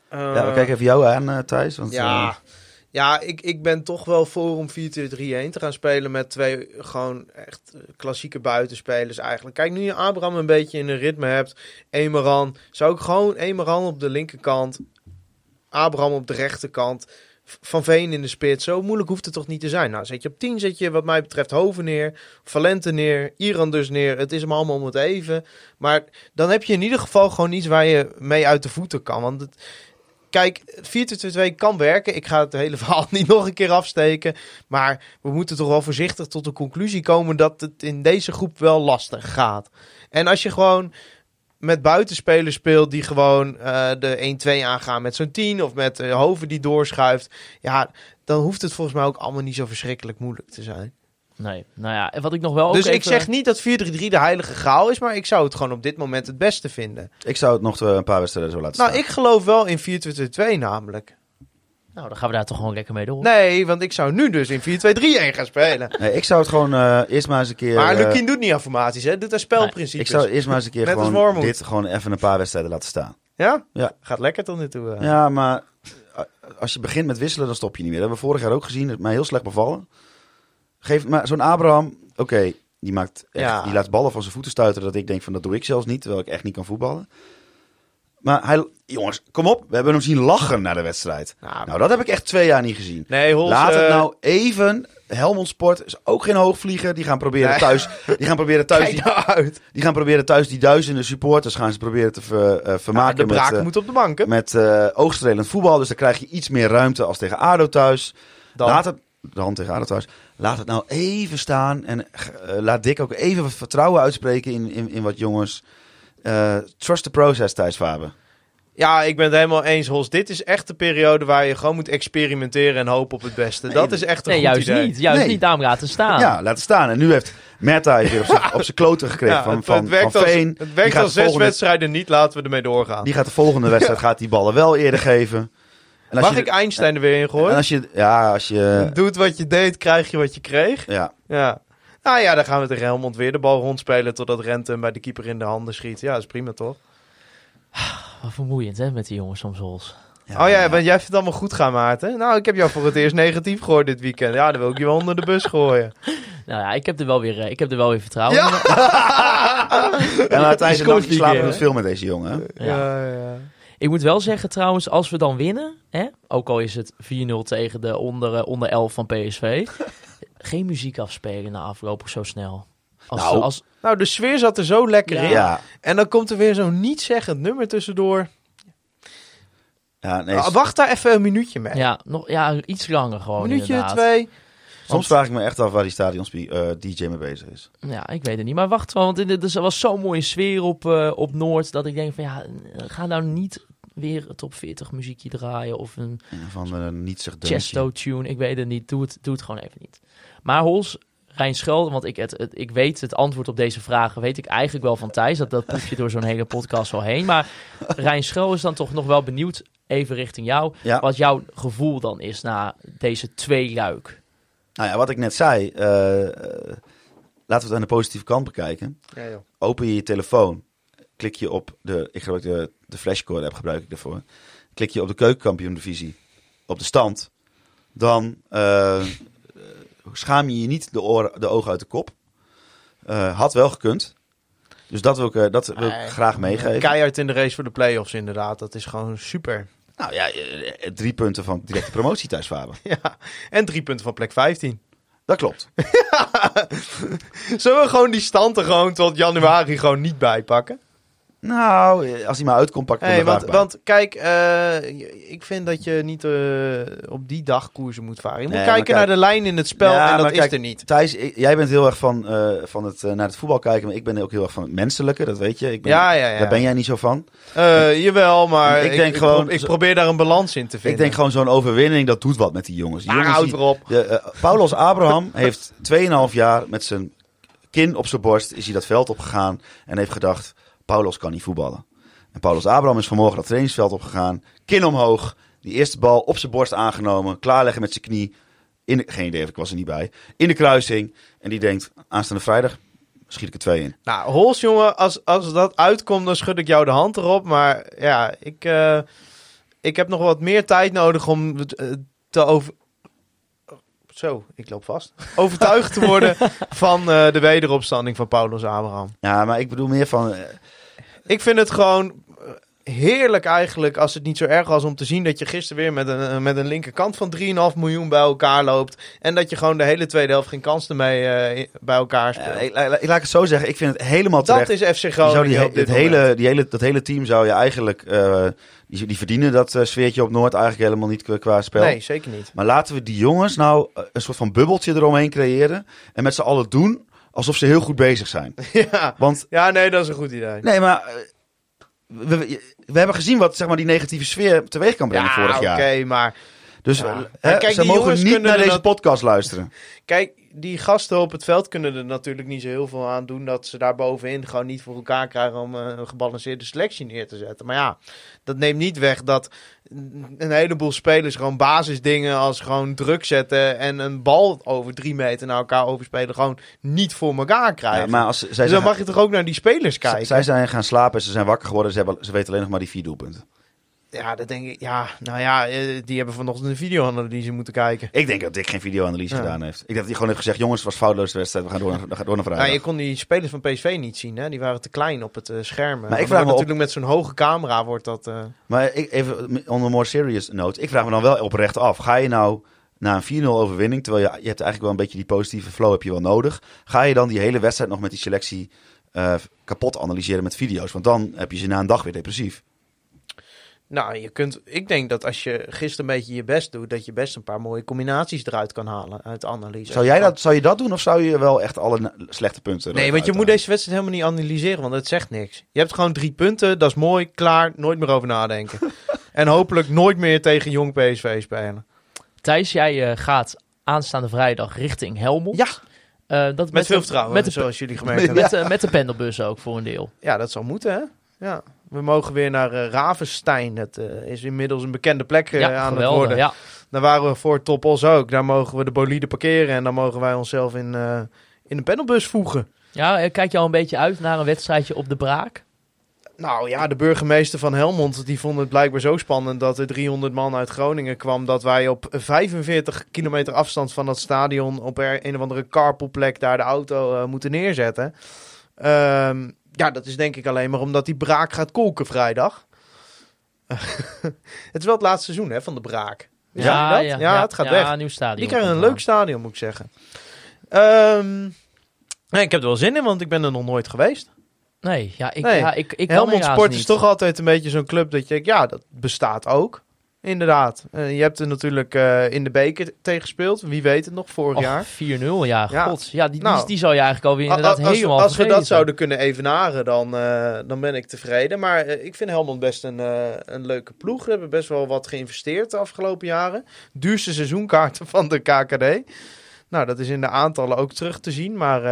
We kijken even jou aan, Thijs. Want, ik ben toch wel voor om 4-2-3-1 te gaan spelen met 2 gewoon echt klassieke buitenspelers eigenlijk. Kijk, nu je Abraham een beetje in een ritme hebt, Emeran, zou ik gewoon Emeran op de linkerkant, Abraham op de rechterkant, Van Veen in de spits. Zo moeilijk hoeft het toch niet te zijn. Nou, zet je op 10, zet je wat mij betreft Hoven neer, Valente neer, Iran dus neer. Het is hem allemaal om het even. Maar dan heb je in ieder geval gewoon iets waar je mee uit de voeten kan. Want kijk, 4-2-2 kan werken. Ik ga het hele verhaal niet nog een keer afsteken. Maar we moeten toch wel voorzichtig tot de conclusie komen dat het in deze groep wel lastig gaat. En als je gewoon met buitenspelers speelt die gewoon de 1-2 aangaan met zo'n 10... of met Hoven die doorschuift, ja, dan hoeft het volgens mij ook allemaal niet zo verschrikkelijk moeilijk te zijn. Nee, nou ja, en wat ik nog wel dus ik zeg niet dat 4-3-3 de heilige graal is, maar ik zou het gewoon op dit moment het beste vinden. Ik zou het nog een paar wedstrijden zo laten staan. Nou, ik geloof wel in 4-2-2 namelijk. Nou, dan gaan we daar toch gewoon lekker mee door. Nee, want ik zou nu dus in 4-2-3-1 gaan spelen. Nee, ik zou het gewoon eerst maar eens een keer... Maar Lukkien doet niet informaties, hè? Doet daar spelprincipes. Nee, ik zou eerst maar eens een keer gewoon dit gewoon even een paar wedstrijden laten staan. Ja? Ja. Gaat lekker tot nu toe. Ja, maar als je begint met wisselen, dan stop je niet meer. Dat hebben we vorig jaar ook gezien. Dat is mij heel slecht bevallen. Geef maar zo'n Abraham, oké, die maakt echt, ja, die laat ballen van zijn voeten stuiteren. Dat ik denk van, dat doe ik zelfs niet, terwijl ik echt niet kan voetballen. Maar hij, jongens, kom op. We hebben hem zien lachen na de wedstrijd. Nou, dat heb ik echt 2 jaar niet gezien. Nee, Hols, laat het nou even. Helmond Sport is ook geen hoogvlieger. Die gaan proberen thuis. Die gaan proberen thuis die duizenden supporters gaan ze proberen te vermaken. De braak moet op de bank. Hè? Met oogstrelend voetbal. Dus dan krijg je iets meer ruimte als tegen ADO thuis. De hand tegen ADO thuis. Laat het nou even staan. En laat Dick ook even wat vertrouwen uitspreken in wat jongens. Trust the process, Thijs Faber. Ja, ik ben het helemaal eens, Hols. Dit is echt de periode waar je gewoon moet experimenteren en hopen op het beste. Nee, dat is echt een goed idee. Juist niet. Daarom laten staan. Ja, laten staan. En nu heeft Mehta weer op zijn kloten gekregen van Veen. Het werkt al 6 wedstrijden niet. Laten we ermee doorgaan. Die gaat de volgende wedstrijd gaat die ballen wel eerder geven. En mag ik Einstein er weer in gooien? En als je doet wat je deed, krijg je wat je kreeg. Ja. Nou ja, dan gaan we tegen Helmond weer de bal rondspelen totdat Rente hem bij de keeper in de handen schiet. Ja, dat is prima, toch? Wat vermoeiend, hè, met die jongens soms, Hols. Ja, want jij vindt het allemaal goed gaan, Maarten. Nou, ik heb jou voor het eerst negatief gehoord dit weekend. Ja, dan wil ik je wel onder de bus gooien. Nou ja, ik heb er wel weer vertrouwen in. En uiteindelijk slapen we het veel met deze jongen. Ja. Ik moet wel zeggen, trouwens, als we dan winnen, hè, ook al is het 4-0 tegen de onder 11 van PSV... Geen muziek afspelen na afloop of zo snel. De sfeer zat er zo lekker in. Ja. En dan komt er weer zo'n nietszeggend nummer tussendoor. Ja, nee, wacht daar even een minuutje mee. Ja, iets langer gewoon. Minuutje, inderdaad. 2. Soms vraag ik me echt af waar die stadions DJ mee bezig is. Ja, ik weet het niet. Maar wacht wel, want er was zo'n mooie sfeer op Noord. Dat ik denk van ga nou niet weer een top 40 muziekje draaien. Of een Chesto-tune. Ik weet het niet. Doe het gewoon even niet. Maar Hols, Rijnschelde, want ik weet het antwoord op deze vragen, weet ik eigenlijk wel van Thijs. Dat proef je door zo'n hele podcast wel heen. Maar Rijnschelde is dan toch nog wel benieuwd, even richting jou, wat jouw gevoel dan is na deze 2 luik. Nou ja, wat ik net zei, laten we het aan de positieve kant bekijken. Ja, joh. Open je telefoon, klik je op de Flashcore app gebruik ik daarvoor. Klik je op de Keukenkampioen-divisie, op de stand, dan... schaam je niet de ogen uit de kop. Had wel gekund. Dus dat wil ik graag meegeven. Keihard in de race voor de play-offs inderdaad. Dat is gewoon super. Nou ja, 3 punten van directe promotie thuis, Faber. Ja, en 3 punten van plek 15. Dat klopt. Zullen we gewoon die standen gewoon tot januari gewoon niet bijpakken? Nou, als hij maar uitkomt, pak ik hem want kijk, ik vind dat je niet op die dag koersen moet varen. Je moet kijken naar de lijn in het spel en dat is er niet. Thijs, jij bent heel erg van het naar het voetbal kijken, maar ik ben ook heel erg van het menselijke, dat weet je. Daar ben jij niet zo van. Jawel, maar ik probeer daar een balans in te vinden. Ik denk gewoon zo'n overwinning, dat doet wat met die jongens. Houd erop. Paulus Abraham heeft 2,5 jaar met zijn kin op zijn borst, is hij dat veld opgegaan en heeft gedacht... Paulus kan niet voetballen. En Paulus Abraham is vanmorgen dat trainingsveld opgegaan. Kin omhoog. Die eerste bal op zijn borst aangenomen. Klaarleggen met zijn knie. Geen idee, ik was er niet bij. In de kruising. En die denkt, aanstaande vrijdag schiet ik er 2 in. Nou, Hols, jongen. Als dat uitkomt, dan schud ik jou de hand erop. Maar ja, ik heb nog wat meer tijd nodig om te over... Zo, ik loop vast. Overtuigd te worden van de wederopstanding van Paulus Abraham. Ja, maar ik bedoel meer van... Ik vind het gewoon heerlijk eigenlijk, als het niet zo erg was, om te zien dat je gisteren weer met een linkerkant van 3,5 miljoen bij elkaar loopt. En dat je gewoon de hele tweede helft geen kans ermee bij elkaar speelt. Ik laat het zo zeggen, ik vind het helemaal terecht. Dat is FC Groningen. Dat hele team zou je eigenlijk... Die verdienen dat sfeertje op Noord eigenlijk helemaal niet qua spel. Nee, zeker niet. Maar laten we die jongens nou een soort van bubbeltje eromheen creëren. En met z'n allen doen alsof ze heel goed bezig zijn. Ja, nee, dat is een goed idee. Nee, maar... We hebben gezien wat die negatieve sfeer teweeg kan brengen vorig jaar. Ja, oké, maar Dus ja. Kijk, ze mogen niet naar deze podcast luisteren. Kijk, die gasten op het veld kunnen er natuurlijk niet zo heel veel aan doen dat ze daar bovenin gewoon niet voor elkaar krijgen om een gebalanceerde selectie neer te zetten. Maar ja, dat neemt niet weg dat een heleboel spelers gewoon basisdingen als gewoon druk zetten en een bal over 3 meter naar elkaar overspelen gewoon niet voor elkaar krijgen. Ja, maar als, zij dus dan mag je toch ook naar die spelers kijken? Zij zijn gaan slapen, ze zijn wakker geworden, ze weten alleen nog maar die 4 doelpunten. Ja, dat denk ik. Ja, nou ja, die hebben vanochtend een videoanalyse moeten kijken. Ik denk dat Dick geen videoanalyse gedaan heeft. Ik denk dat hij gewoon heeft gezegd, jongens, het was foutloos de wedstrijd. We gaan door naar vrijdag. Ja, je kon die spelers van PSV niet zien, hè? Die waren te klein op het scherm. Maar ik vraag me natuurlijk op... met zo'n hoge camera wordt dat... Maar even, on a more serious note. Ik vraag me dan wel oprecht af. Ga je nou na een 4-0 overwinning, terwijl je hebt eigenlijk wel een beetje die positieve flow heb je wel nodig. Ga je dan die hele wedstrijd nog met die selectie kapot analyseren met video's? Want dan heb je ze na een dag weer depressief. Nou, ik denk dat als je gisteren een beetje je best doet, dat je best een paar mooie combinaties eruit kan halen uit analyse. Zou je dat doen of zou je wel echt alle slechte punten? Nee, want je moet deze wedstrijd helemaal niet analyseren, want het zegt niks. Je hebt gewoon 3 punten, dat is mooi, klaar, nooit meer over nadenken. En hopelijk nooit meer tegen Jong PSV spelen. Thijs, jij gaat aanstaande vrijdag richting Helmond. Ja. Dat met veel vertrouwen, zoals jullie gemerkt hebben. Met de pendelbus ook voor een deel. Ja, dat zal moeten, hè? Ja. We mogen weer naar Ravenstein. Dat is inmiddels een bekende plek aan het worden. Ja. Daar waren we voor Topos ook. Daar mogen we de bolide parkeren. En dan mogen wij onszelf in de panelbus voegen. Ja, kijk je al een beetje uit naar een wedstrijdje op de braak? Nou ja, de burgemeester van Helmond die vond het blijkbaar zo spannend dat er 300 man uit Groningen kwam. Dat wij op 45 kilometer afstand van dat stadion op een of andere carpoolplek daar de auto moeten neerzetten. Ja, dat is denk ik alleen maar omdat die braak gaat kolken vrijdag. Het is wel het laatste seizoen hè, van de braak. Ja, het gaat weg. Ja, nieuw stadion. Die krijgen een leuk stadion, moet ik zeggen. Nee, ik heb er wel zin in, want ik ben er nog nooit geweest. Nee, ja, ik Helmond Sport is toch altijd een beetje zo'n club dat je denkt, ja, dat bestaat ook. Inderdaad. Je hebt er natuurlijk in de beker tegen gespeeld. Wie weet het nog, vorig jaar. 4-0, ja. God. Ja, die zou je eigenlijk alweer inderdaad helemaal als we dat zouden kunnen evenaren, dan ben ik tevreden. Maar ik vind Helmond best een leuke ploeg. We hebben best wel wat geïnvesteerd de afgelopen jaren. Duurste seizoenkaarten van de KKD. Nou, dat is in de aantallen ook terug te zien, maar...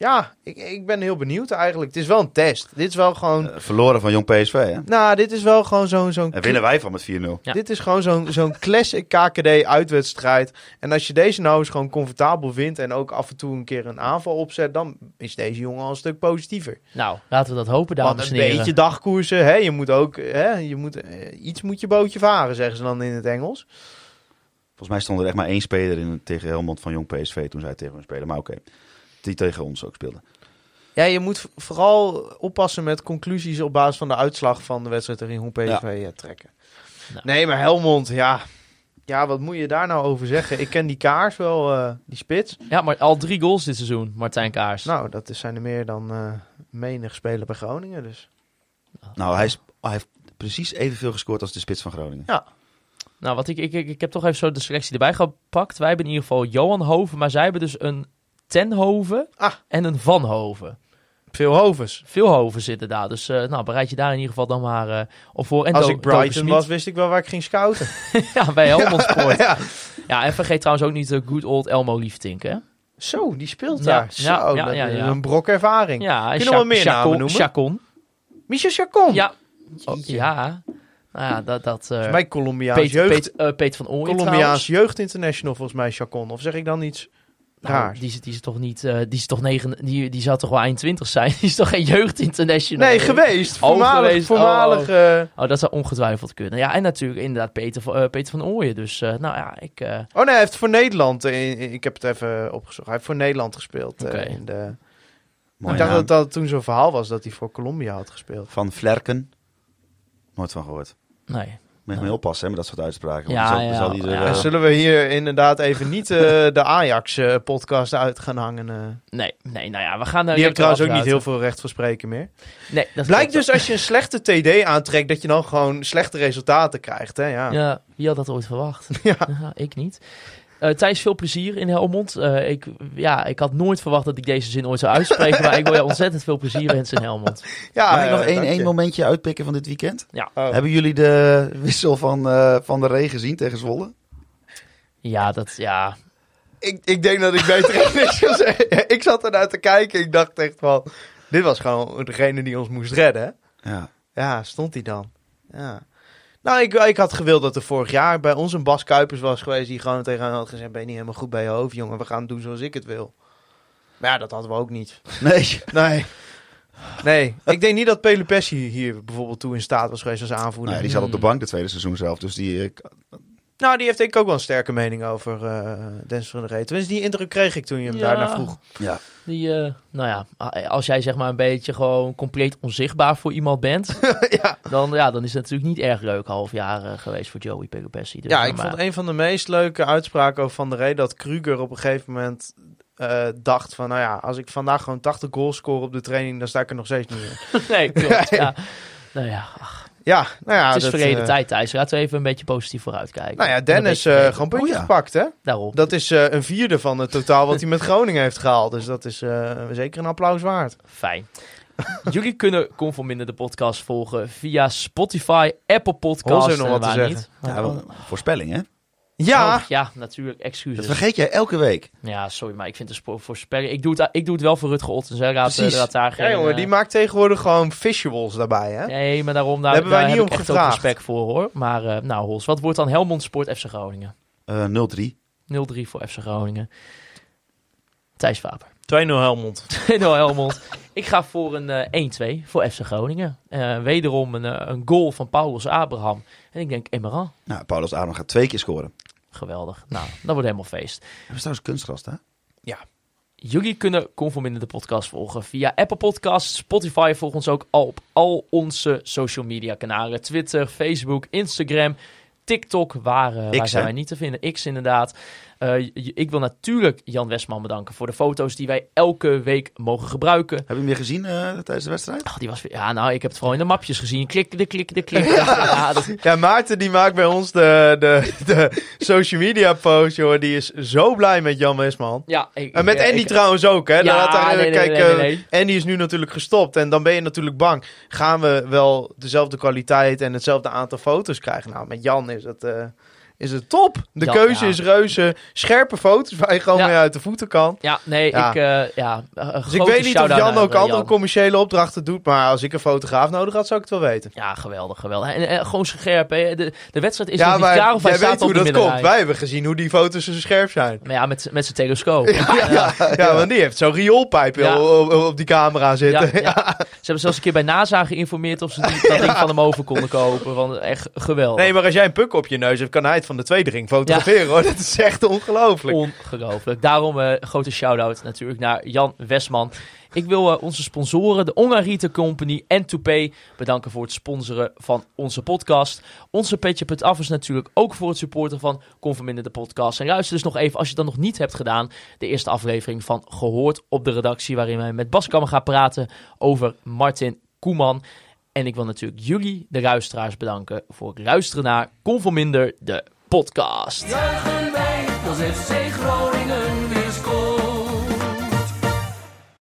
Ja, ik ben heel benieuwd eigenlijk. Het is wel een test. Dit is wel gewoon... verloren van Jong PSV, hè? Nou, dit is wel gewoon zo'n... En winnen wij van met 4-0. Ja. Dit is gewoon zo'n classic KKD-uitwedstrijd. En als je deze nou eens gewoon comfortabel wint en ook af en toe een keer een aanval opzet, dan is deze jongen al een stuk positiever. Nou, laten we dat hopen, dames en heren. Een beetje dagkoersen, hè? Je moet ook... Hè? Iets moet je bootje varen, zeggen ze dan in het Engels. Volgens mij stond er echt maar 1 speler tegen Helmond van Jong PSV toen zij tegen hun spelen. Maar oké. Die tegen ons ook speelden. Ja, je moet vooral oppassen met conclusies op basis van de uitslag van de wedstrijd tegen Jong PSV trekken. Nou. Nee, maar Helmond, ja. Ja, wat moet je daar nou over zeggen? Ik ken die Kaars wel, die spits. Ja, maar al 3 goals dit seizoen, Martijn Kaars. Nou, dat zijn er meer dan menig speler bij Groningen, dus. Nou, hij heeft precies evenveel gescoord als de spits van Groningen. Ja. Nou, wat ik heb toch even zo de selectie erbij gepakt. Wij hebben in ieder geval Johan Hoven, maar zij hebben dus een Tenhoven en een Vanhoven. Veel Hovens inderdaad. Dus nou, bereid je daar in ieder geval dan maar op voor. En als ik Brighton was, wist ik wel waar ik ging scouten. Ja, bij Helmond Sport. Ja, en vergeet trouwens ook niet de good old Elmo Liefdink, hè? Zo, die speelt daar. Ja. Een brok ervaring. Ja, kunnen we wel meer namen noemen? Chacon. Michel Chacon? Ja. Oh, ja. Ja, volgens mij Colombiaans jeugd. Peter van Ooyen Colombiaans jeugd international volgens mij Chacon. Of zeg ik dan iets... Nou, die is toch niet, die is toch 9, die zou toch wel 21 zijn? Die is toch geen jeugdinternational? Nee, geweest. Voormalig. Dat zou ongetwijfeld kunnen. Ja, en natuurlijk inderdaad Peter van Ooyen. Dus, nou ja, ik... nee, hij heeft voor Nederland... ik heb het even opgezocht. Hij heeft voor Nederland gespeeld. Okay. Ik dacht dat toen zo'n verhaal was dat hij voor Colombia had gespeeld. Van Vlerken. Nooit van gehoord. Nee. Moet je oppassen hè, met dat soort uitspraken. Zullen we hier inderdaad even niet de Ajax-podcast uit gaan hangen? Nee, nou ja, we gaan... Die hebben trouwens ook niet heel veel recht van spreken meer. Nee, dat blijkt dus als je een slechte TD aantrekt, dat je dan gewoon slechte resultaten krijgt. Hè? Ja, wie had dat ooit verwacht? Ja. Ik niet. Thijs, veel plezier in Helmond. Ik had nooit verwacht dat ik deze zin ooit zou uitspreken. Maar ik wil je ontzettend veel plezier wensen in Helmond. Ja, mag ik nog één momentje uitpikken van dit weekend? Ja. Oh. Hebben jullie de wissel van de Ree gezien tegen Zwolle? Ja, dat... Ja. Ik denk dat ik beter niks kan zeggen. Ik zat ernaar te kijken. Ik dacht echt van... Dit was gewoon degene die ons moest redden. Ja, ja, stond hij dan. Ja. Nou, ik had gewild dat er vorig jaar bij ons een Bas Kuipers was geweest... die gewoon tegen hen had gezegd... ben je niet helemaal goed bij je hoofd, jongen. We gaan doen zoals ik het wil. Maar ja, dat hadden we ook niet. Nee. Ik denk niet dat Pelupessy hier bijvoorbeeld toe in staat was geweest als aanvoerder. Nee, die zat op de bank het tweede seizoen zelf. Dus die... die heeft denk ik ook wel een sterke mening over Dennis van der Ree. Tenminste, die indruk kreeg ik toen je hem daarna vroeg. Ja. Als jij zeg maar een beetje gewoon compleet onzichtbaar voor iemand bent... Dan is het natuurlijk niet erg leuk half jaar geweest voor Joey Pelupessy. Dus vond een van de meest leuke uitspraken over Van der Ree... dat Kruger op een gegeven moment dacht van... als ik vandaag gewoon 80 goals score op de training... dan sta ik er nog steeds niet in. Nee, klopt. Ja. Het is verleden tijd, Thijs. Laten we even een beetje positief vooruitkijken. Dennis gewoon puntjes gepakt, hè? Daarom. Dat is een vierde van het totaal wat hij met Groningen heeft gehaald. Dus dat is zeker een applaus waard. Fijn. Jullie kunnen Kon Veel Minder de podcast volgen via Spotify, Apple Podcasts. Nog wat te zeggen. Niet. Voorspelling, hè? Ja. Oh, ja, natuurlijk. Excuses. Dat vergeet jij elke week. Ja, sorry, maar ik vind het voorspelling... Ik doe het wel voor Rutger Ottens. Die maakt tegenwoordig gewoon visuals daarbij, hè? Nee, maar daar hebben wij niet om gevraagd. Daar heb ik echt ook respect voor, hoor. Maar, Hols, wat wordt dan Helmond Sport FC Groningen? 0-3. 0-3 voor FC Groningen. Thijs Faber. 2-0 Helmond. Ik ga voor een 1-2 voor FC Groningen. Wederom een goal van Paulus Abraham. En ik denk Emeran. Nou, Paulus Abraham gaat 2 keer scoren. Geweldig. Nou, dat wordt helemaal feest. Dat is trouwens kunstgras, hè? Ja. Jullie kunnen Kon Veel Minder de podcast volgen via Apple Podcasts, Spotify. Volg ons ook op al onze social media kanalen. Twitter, Facebook, Instagram, TikTok. Waar zijn wij niet te vinden? X inderdaad. Ik wil natuurlijk Jan Westman bedanken voor de foto's die wij elke week mogen gebruiken. Heb je hem weer gezien tijdens de wedstrijd? Oh, die was weer... Ja, nou, ik heb het gewoon in de mapjes gezien. Klik. Ja, Maarten die maakt bij ons de social media post, joh. Die is zo blij met Jan Westman. Ja, en met Andy trouwens ook, hè. Ja, nee. Andy is nu natuurlijk gestopt en dan ben je natuurlijk bang. Gaan we wel dezelfde kwaliteit en hetzelfde aantal foto's krijgen? Nou, met Jan is het... Is het top? De keuze is reuze. Scherpe foto's waar je gewoon mee uit de voeten kan. Ja, nee, ja. Dus ik weet niet of Jan ook andere commerciële opdrachten doet. Maar als ik een fotograaf nodig had, zou ik het wel weten. Ja, geweldig. En gewoon scherp. Hè. De wedstrijd is nog niet klaar of hij staat op de middenlijn. Jij weet hoe dat komt. Wij hebben gezien hoe die foto's zo scherp zijn. Maar ja, met zijn telescoop. Ja, want die heeft zo'n rioolpijp op die camera zitten. Ja. Ze hebben zelfs een keer bij NASA geïnformeerd of ze dat ding van hem over konden kopen. Want echt geweldig. Nee, maar als jij een puk op je neus hebt, kan hij het van de tweede ring fotograferen, hoor. Dat is echt ongelooflijk. Daarom grote shout-out natuurlijk naar Jan Westman. Ik wil onze sponsoren, de Ongarita Company en Toupé, bedanken voor het sponsoren van onze podcast. Onze petje.af is natuurlijk ook voor het supporten van Kon Veel Minder de podcast. En luister dus nog even, als je dat nog niet hebt gedaan, de eerste aflevering van Gehoord op de redactie, waarin wij met Bas Kammer gaan praten over Martin Koeman. En ik wil natuurlijk jullie, de luisteraars, bedanken voor het luisteren naar Kon Veel Minder, de podcast.